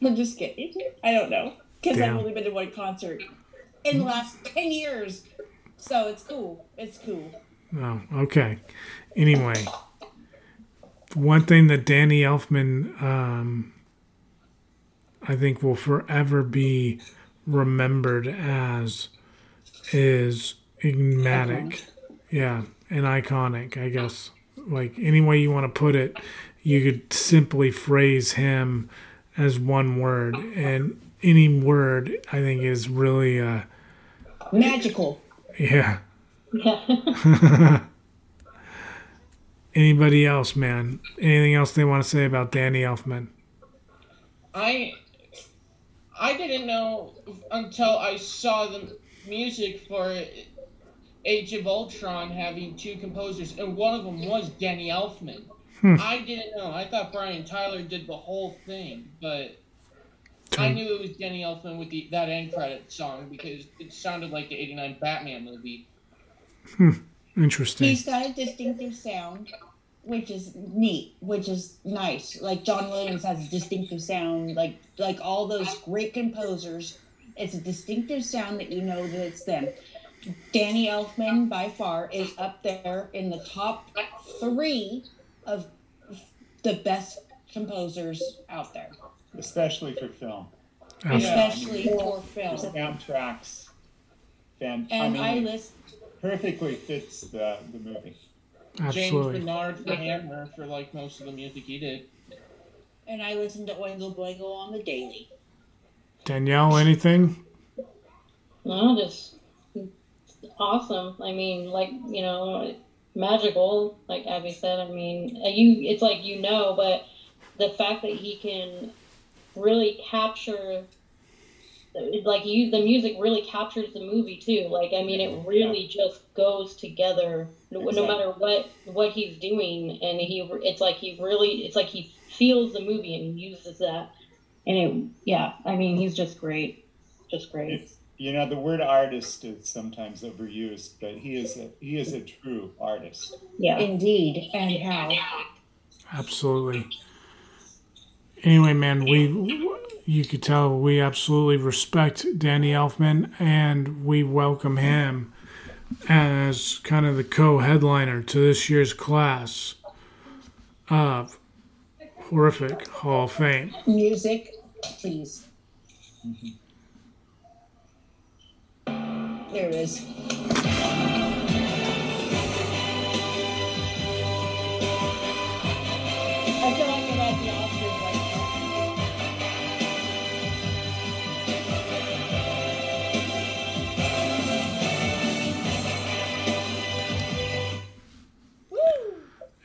I'm just kidding. I don't know. Because I've only been to one concert in the last ten years. So it's cool. It's cool. Oh, okay. Anyway, one thing that Danny Elfman, um, I think, will forever be remembered as is enigmatic. Yeah, and iconic, I guess. Like, any way you want to put it, you could simply phrase him as one word. And any word, I think, is really... Uh, magical. Yeah. yeah. Anybody else, man? Anything else they want to say about Danny Elfman? I, I didn't know until I saw the music for it. Age of Ultron having two composers, and one of them was Danny Elfman. Hmm. I didn't know. I thought Brian Tyler did the whole thing, but I knew it was Danny Elfman with the, that end credit song because it sounded like the eighty-nine Batman movie. Hmm. Interesting. He's got a distinctive sound, which is neat, which is nice. Like, John Williams has a distinctive sound, like like all those great composers. It's a distinctive sound that you know that it's them. Danny Elfman, by far, is up there in the top three of the best composers out there. Especially for film. Um, Especially yeah. for film. The soundtracks. Fan- and I, mean, I list... Perfectly fits the, the movie. Absolutely. James Bernard for Hammer for, like, most of the music he did. And I listen to Oingo Boingo on the daily. Danielle, anything? No, just... awesome. I mean, like, you know, magical, like Abby said. I mean, you it's like, you know, but the fact that he can really capture, like, you, the music really captures the movie, too. Like, I mean, it really yeah. just goes together no, exactly. no matter what, what he's doing. And he, it's like he really, it's like he feels the movie and uses that. And it, yeah, I mean, he's just great. Just great. It's- You know, the word artist is sometimes overused, but he is a, he is a true artist. Yeah, indeed. And how. Absolutely. Anyway, man, we you could tell we absolutely respect Danny Elfman, and we welcome him as kind of the co-headliner to this year's class of Horrific Hall of Fame. Music, please. Mm-hmm. There it is. I feel like I'm at the Oscars right now.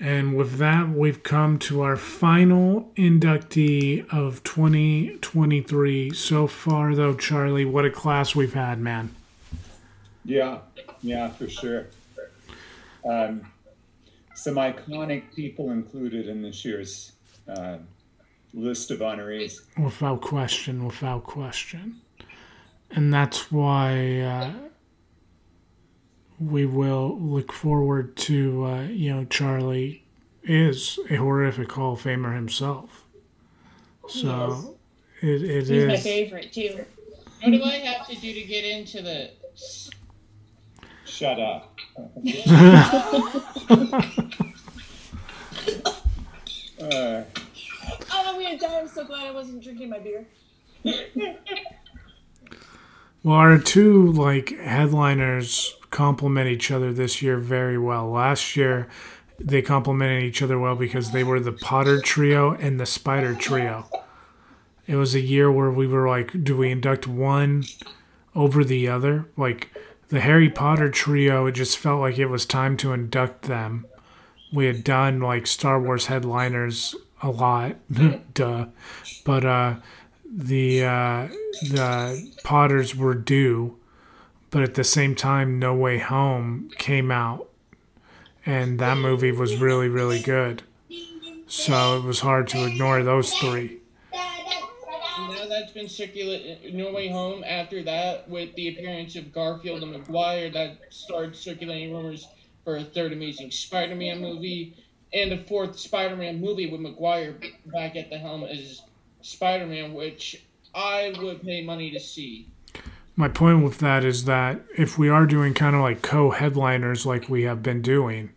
And with that, we've come to our final inductee of twenty twenty-three. So far, though, Charlie, what a class we've had, man. Yeah, yeah, for sure. Um, some iconic people included in this year's uh, list of honorees. Without question, without question. And that's why... Uh, we will look forward to, uh, you know, Charlie is a horrific Hall of Famer himself. So yes. it, it He's is. He's my favorite, too. What do I have to do to get into the... Shut up. uh. Oh, I'm going to die. I'm so glad I wasn't drinking my beer. Well, our two, like, headliners complement each other this year very well. Last year, they complemented each other well because they were the Potter Trio and the Spider Trio. It was a year where we were like, do we induct one over the other? Like, the Harry Potter Trio, it just felt like it was time to induct them. We had done, like, Star Wars headliners a lot. Duh. But, uh... The uh, the Potters were due, but at the same time, No Way Home came out, and that movie was really, really good. So it was hard to ignore those three. Now that's been circulating, No Way Home, after that, with the appearance of Garfield and McGuire, that started circulating rumors for a third Amazing Spider-Man movie, and a fourth Spider-Man movie with McGuire back at the helm as Spider-Man, which I would pay money to see. My point with that is that if we are doing kind of like co-headliners like we have been doing,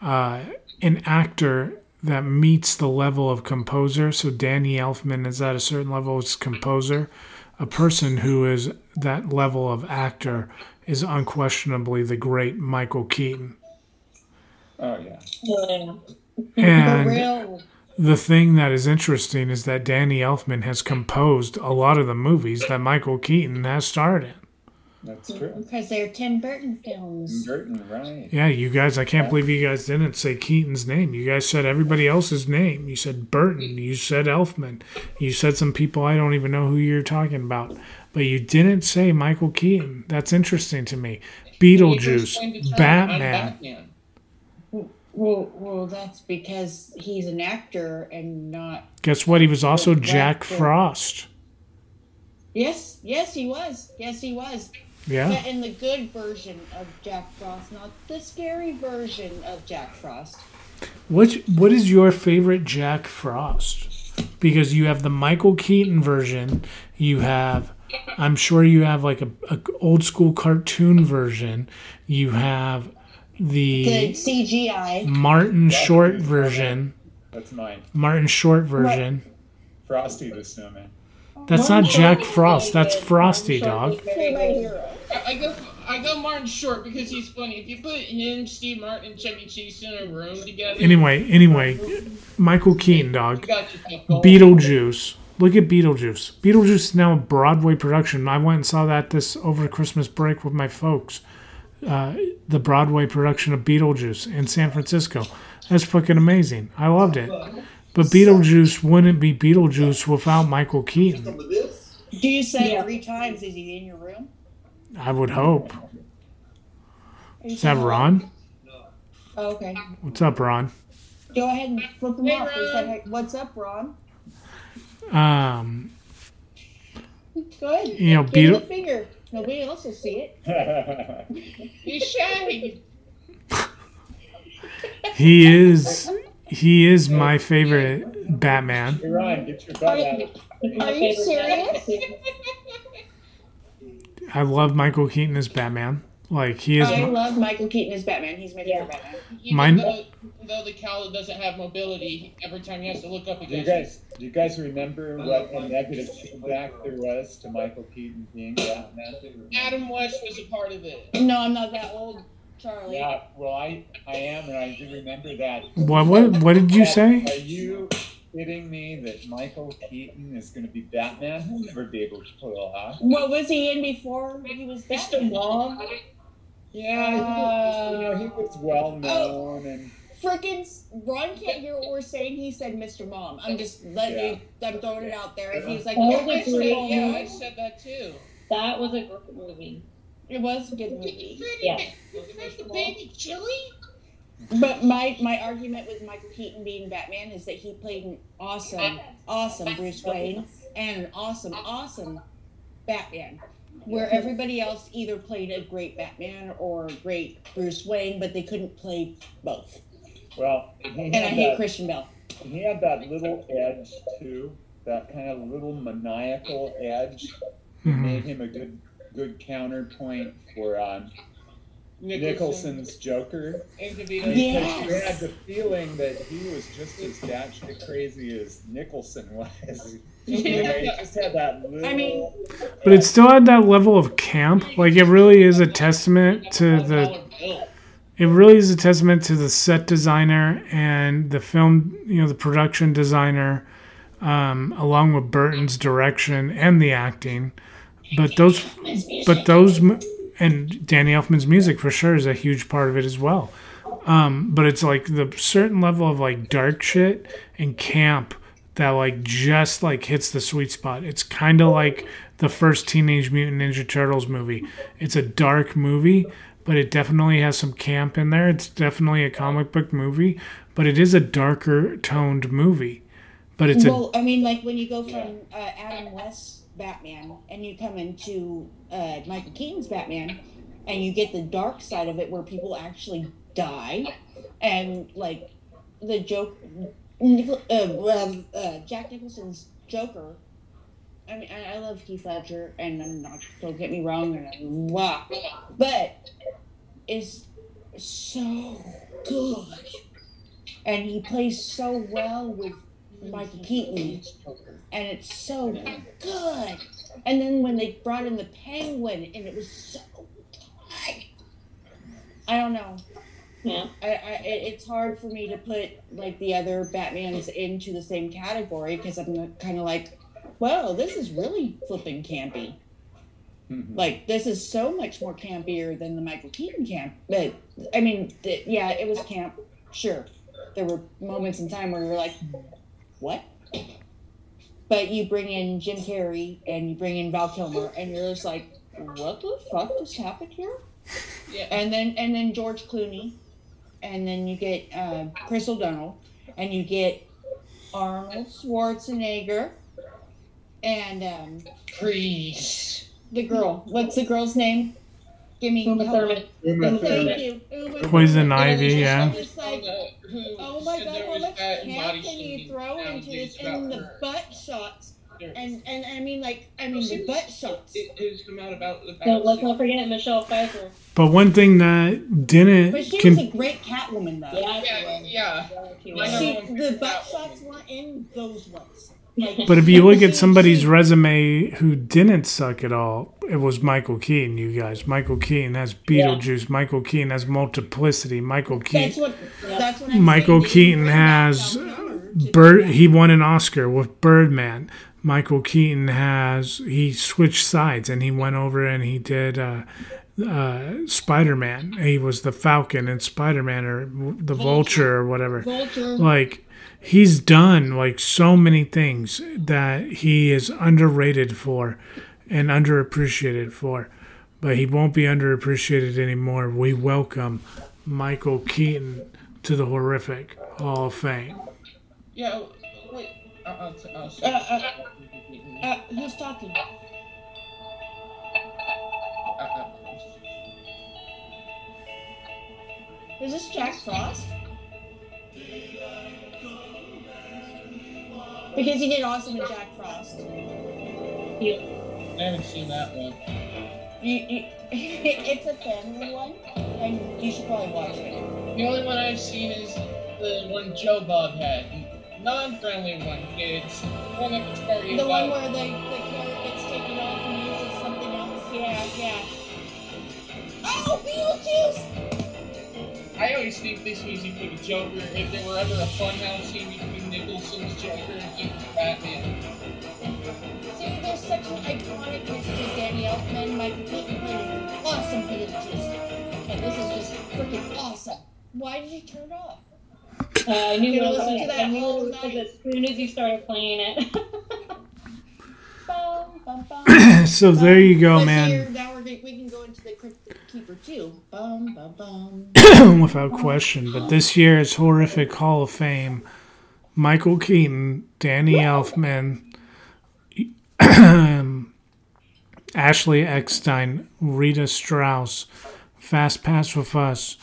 uh, an actor that meets the level of composer, so Danny Elfman is at a certain level as composer, a person who is that level of actor is unquestionably the great Michael Keaton. Oh, yeah. Yeah. And... For real. The thing that is interesting is that Danny Elfman has composed a lot of the movies that Michael Keaton has starred in. That's true. Because they're Tim Burton films. Tim Burton, right. Yeah, you guys, I can't yeah. believe you guys didn't say Keaton's name. You guys said everybody else's name. You said Burton. You said Elfman. You said some people I don't even know who you're talking about. But you didn't say Michael Keaton. That's interesting to me. Beetlejuice. Batman. Well, well, that's because he's an actor and not... Guess what? He was also Jack Frost. Yes, yes, he was. Yes, he was. Yeah. But in the good version of Jack Frost, not the scary version of Jack Frost. Which, what is your favorite Jack Frost? Because you have the Michael Keaton version. You have... I'm sure you have like a, a old school cartoon version. You have... The, the C G I Martin That's Short mine. version. That's mine. Martin Short version. What? Frosty the Snowman. That's Martin not Jack Frost. That's Frosty, dog. I go, I go Martin Short because he's funny. If you put him, Steve Martin, and Chevy Chase in a room together. Anyway, anyway, Michael Keaton, dog. Beetlejuice. Look at Beetlejuice. Beetlejuice is now a Broadway production. I went and saw that this over Christmas break with my folks. Uh, the Broadway production of Beetlejuice in San Francisco. That's fucking amazing. I loved it. But Beetlejuice wouldn't be Beetlejuice without Michael Keaton. Do you say yeah. three times, is he in your room? I would hope. Is that Ron? Oh, okay. What's up, Ron? Go ahead and flip him hey, off. That, what's up, Ron? Um. Go ahead. You know, Give Beetle- him a finger. Nobody else will see it. He's shy. He is. He is my favorite Batman. Hey, Ryan, get your butt out. Are, are you serious? I love Michael Keaton as Batman. Like he is. I my, love Michael Keaton as Batman. He's my favorite Batman. Even Mine, though, though the cowl doesn't have mobility, every time he has to look up against. You guys, do you guys remember what a negative feedback there was to Michael Keaton being Batman? Adam West was a part of it. No, I'm not that old, Charlie. Yeah, well, I, I am, and I do remember that. What what what did you say? Are you kidding me that Michael Keaton is going to be Batman? He'll never be able to pull it off. What was he in before when he was Batman? Mister Wong. Yeah, uh, you know, he was well known, and freaking Ron can't hear what we're saying. He said Mister Mom. I'm just letting yeah. you, I'm throwing it out there. If he's like, no, I said, yeah, I said that too. That was a great movie. It was a good movie. Yeah. The baby Chili? But my, my argument with Michael Keaton being Batman is that he played an awesome, awesome Bruce Wayne and an awesome, awesome Batman, where everybody else either played a great Batman or a great Bruce Wayne, but they couldn't play both. Well, and I hate that, Christian Bale. He had that little edge, too, that kind of little maniacal edge that made him a good good counterpoint for... Um, Nicholson's Joker. Yes. You had the feeling that he was just as batshit crazy as Nicholson was. Yeah. He just had that little... I mean, but it still had that level of camp. Like it really is a testament to the. It really is a testament to the set designer and the film, you know, the production designer, um, along with Burton's direction and the acting. But those, but those. And Danny Elfman's music, for sure, is a huge part of it as well. Um, but it's like the certain level of like dark shit and camp that like just like hits the sweet spot. It's kind of like the first Teenage Mutant Ninja Turtles movie. It's a dark movie, but it definitely has some camp in there. It's definitely a comic book movie, but it is a darker toned movie. But it's well, a, I mean, like when you go from uh, Adam West Batman and you come into uh, Michael Keaton's Batman and you get the dark side of it where people actually die and like the joke Nichol- uh, uh, Jack Nicholson's Joker. I mean, I love Heath Ledger and I'm not, don't get me wrong, and I'm blah, but is so good and he plays so well with Michael Keaton, and it's so good. And then when they brought in the Penguin, and it was so good. I don't know. Yeah. I, I, it's hard for me to put like the other Batmans into the same category because I'm kind of like, well, this is really flipping campy. Mm-hmm. Like this is so much more campier than the Michael Keaton camp. But I mean, th- yeah, it was camp. Sure, there were moments in time where we were like. What? But you bring in Jim Carrey and you bring in Val Kilmer and you're just like, what the fuck just happened here? Yeah. And then and then George Clooney, and then you get uh, Chris O'Donnell, and you get Arnold Schwarzenegger, and um, Preach. The girl. What's the girl's name? Give me Uma Thurman. Uma Thurman. Thank you. Uma Poison Thurman. Ivy, yeah. Like, oh my God! How much camp can you throw into this? And the butt shots, and and I mean, like, I mean, the butt shots. It has come out about the. No, let's not forget Michelle Pfeiffer. But one thing that didn't. But she was a great Catwoman, though. Yeah, yeah. yeah. She, the butt shots weren't in those ones. Like, but if you look at somebody's resume who didn't suck at all, it was Michael Keaton, you guys. Michael Keaton has Beetlejuice. Yeah. Michael Keaton has Multiplicity. Michael Keaton. That's what, that's what I'm Michael saying. Keaton has Bird. He won an Oscar with Birdman. Michael Keaton has he switched sides and he went over and he did uh, uh, Spider-Man. He was the Falcon in Spider-Man or the Vulture, Vulture or whatever. Vulture. Like. He's done like so many things that he is underrated for and underappreciated for, but he won't be underappreciated anymore. We welcome Michael Keaton to the Horrific Hall of Fame. Yeah, wait. Uh, uh, uh, uh, uh, who's talking? Is this Jack Frost? Because he did awesome with Jack Frost. Yeah. I haven't seen that one. You, you, it's a family one, and you should probably watch it. The only one I've seen is the one Joe Bob had. Non-friendly one, kids. One that was very The one where the, the carrot gets taken off and uses something else? Yeah, yeah. Oh, Beetlejuice! I always think this music could be Joker. If there were ever a fun house scene, you could be Nicholson's Joker and Keaton's Batman. See, there's such an iconic history of Danny Elfman. Michael Keaton played an awesome Beetlejuice. And this is just freaking awesome. Why did you turn it off? Uh, I knew you listen to that all night. As soon as you started playing it. Bum, bum, bum, so bum. There you go, but man. Here, now we're, we can go into the Crypt Keeper too. Bum, bum, bum. Without question. But this year's Horrific Hall of Fame, Michael Keaton, Danny Elfman, Ashley Eckstein, Rita Strauss, Fastpass with Us,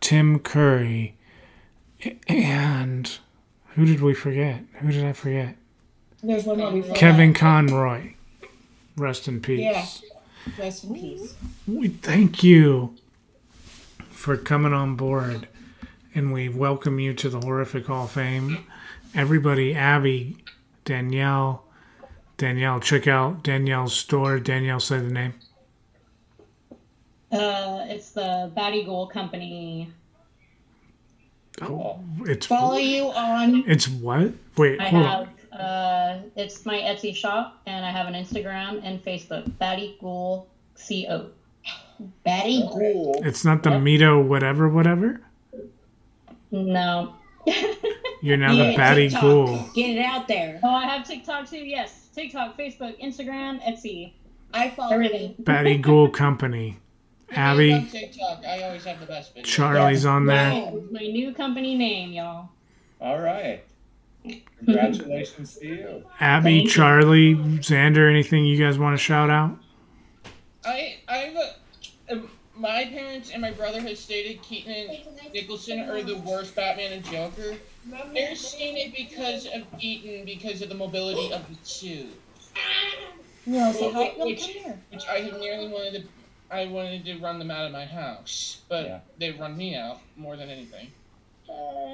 Tim Curry, and who did we forget? Who did I forget? There's one more we forgot. Kevin Conroy. Rest in peace. Yeah. Rest in peace. We thank you for coming on board, and we welcome you to the Horrific Hall of Fame. Everybody, Abby, Danielle, Danielle, check out Danielle's store. Danielle, say the name. Uh, it's the Bat Eagle Company. Oh, it's follow you on. It's what? Wait, I hold have. On. Uh, it's my Etsy shop, and I have an Instagram and Facebook. Bat Eagle C O. Bat Eagle. It's not the yep. Mito whatever whatever. No. You're now yeah, the Batty Ghoul. Get it out there. Oh, I have TikTok too. Yes, TikTok, Facebook, Instagram, Etsy. I follow everything. Batty Ghoul Company. Abby. I love TikTok. I always have the best videos. Charlie's yeah. on there. Wow. My new company name, y'all. All right. Congratulations to you, Abby, Thank Charlie, you. Xander. Anything you guys want to shout out? I I have a. My parents and my brother have stated Keaton and Nicholson are the worst Batman and Joker. They're saying it because of Keaton, because of the mobility of the two. No, so how which, which I have nearly wanted to... I wanted to run them out of my house, but yeah. they run me out more than anything.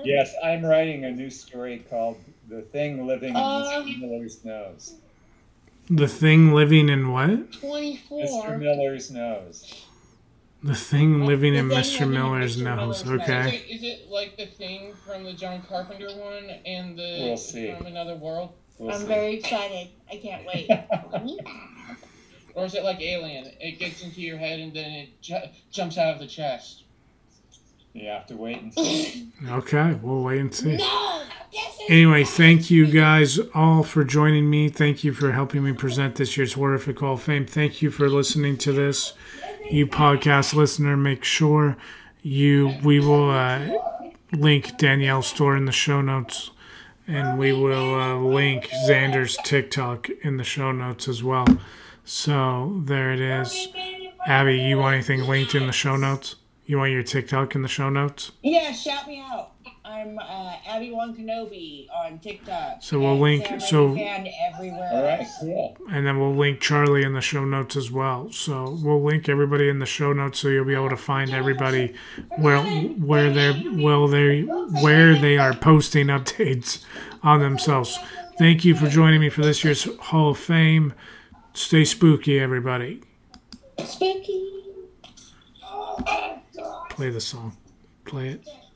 Yes, I'm writing a new story called The Thing Living in uh, Mister Miller's Nose. The Thing Living in what? twenty-four Mister Miller's Nose. The Thing Living in Mister Miller's Nose, okay. Is it, is it like The Thing from the John Carpenter one and the we'll see. From Another World? We'll I'm see. Very excited. I can't wait. Or is it like Alien? It gets into your head and then it ju- jumps out of the chest. You have to wait and see. Okay, we'll wait and see. No, anyway, thank you guys all for joining me. Thank you for helping me present this year's Horrific Hall of Fame. Thank you for listening to this. You podcast listener, make sure you we will uh, link Danielle's store in the show notes, and we will uh, link Xander's TikTok in the show notes as well. So there it is. Abby, you want anything linked in the show notes? You want your TikTok in the show notes? Yeah, shout me out. I'm uh, Abby Wan Kenobi on TikTok. So we'll link. Sam so and everywhere. All right, cool. And then we'll link Charlie in the show notes as well. So we'll link everybody in the show notes, so you'll be able to find everybody where where they well they where they are posting updates on themselves. Thank you for joining me for this year's Hall of Fame. Stay spooky, everybody. Spooky. Play the song. Play it.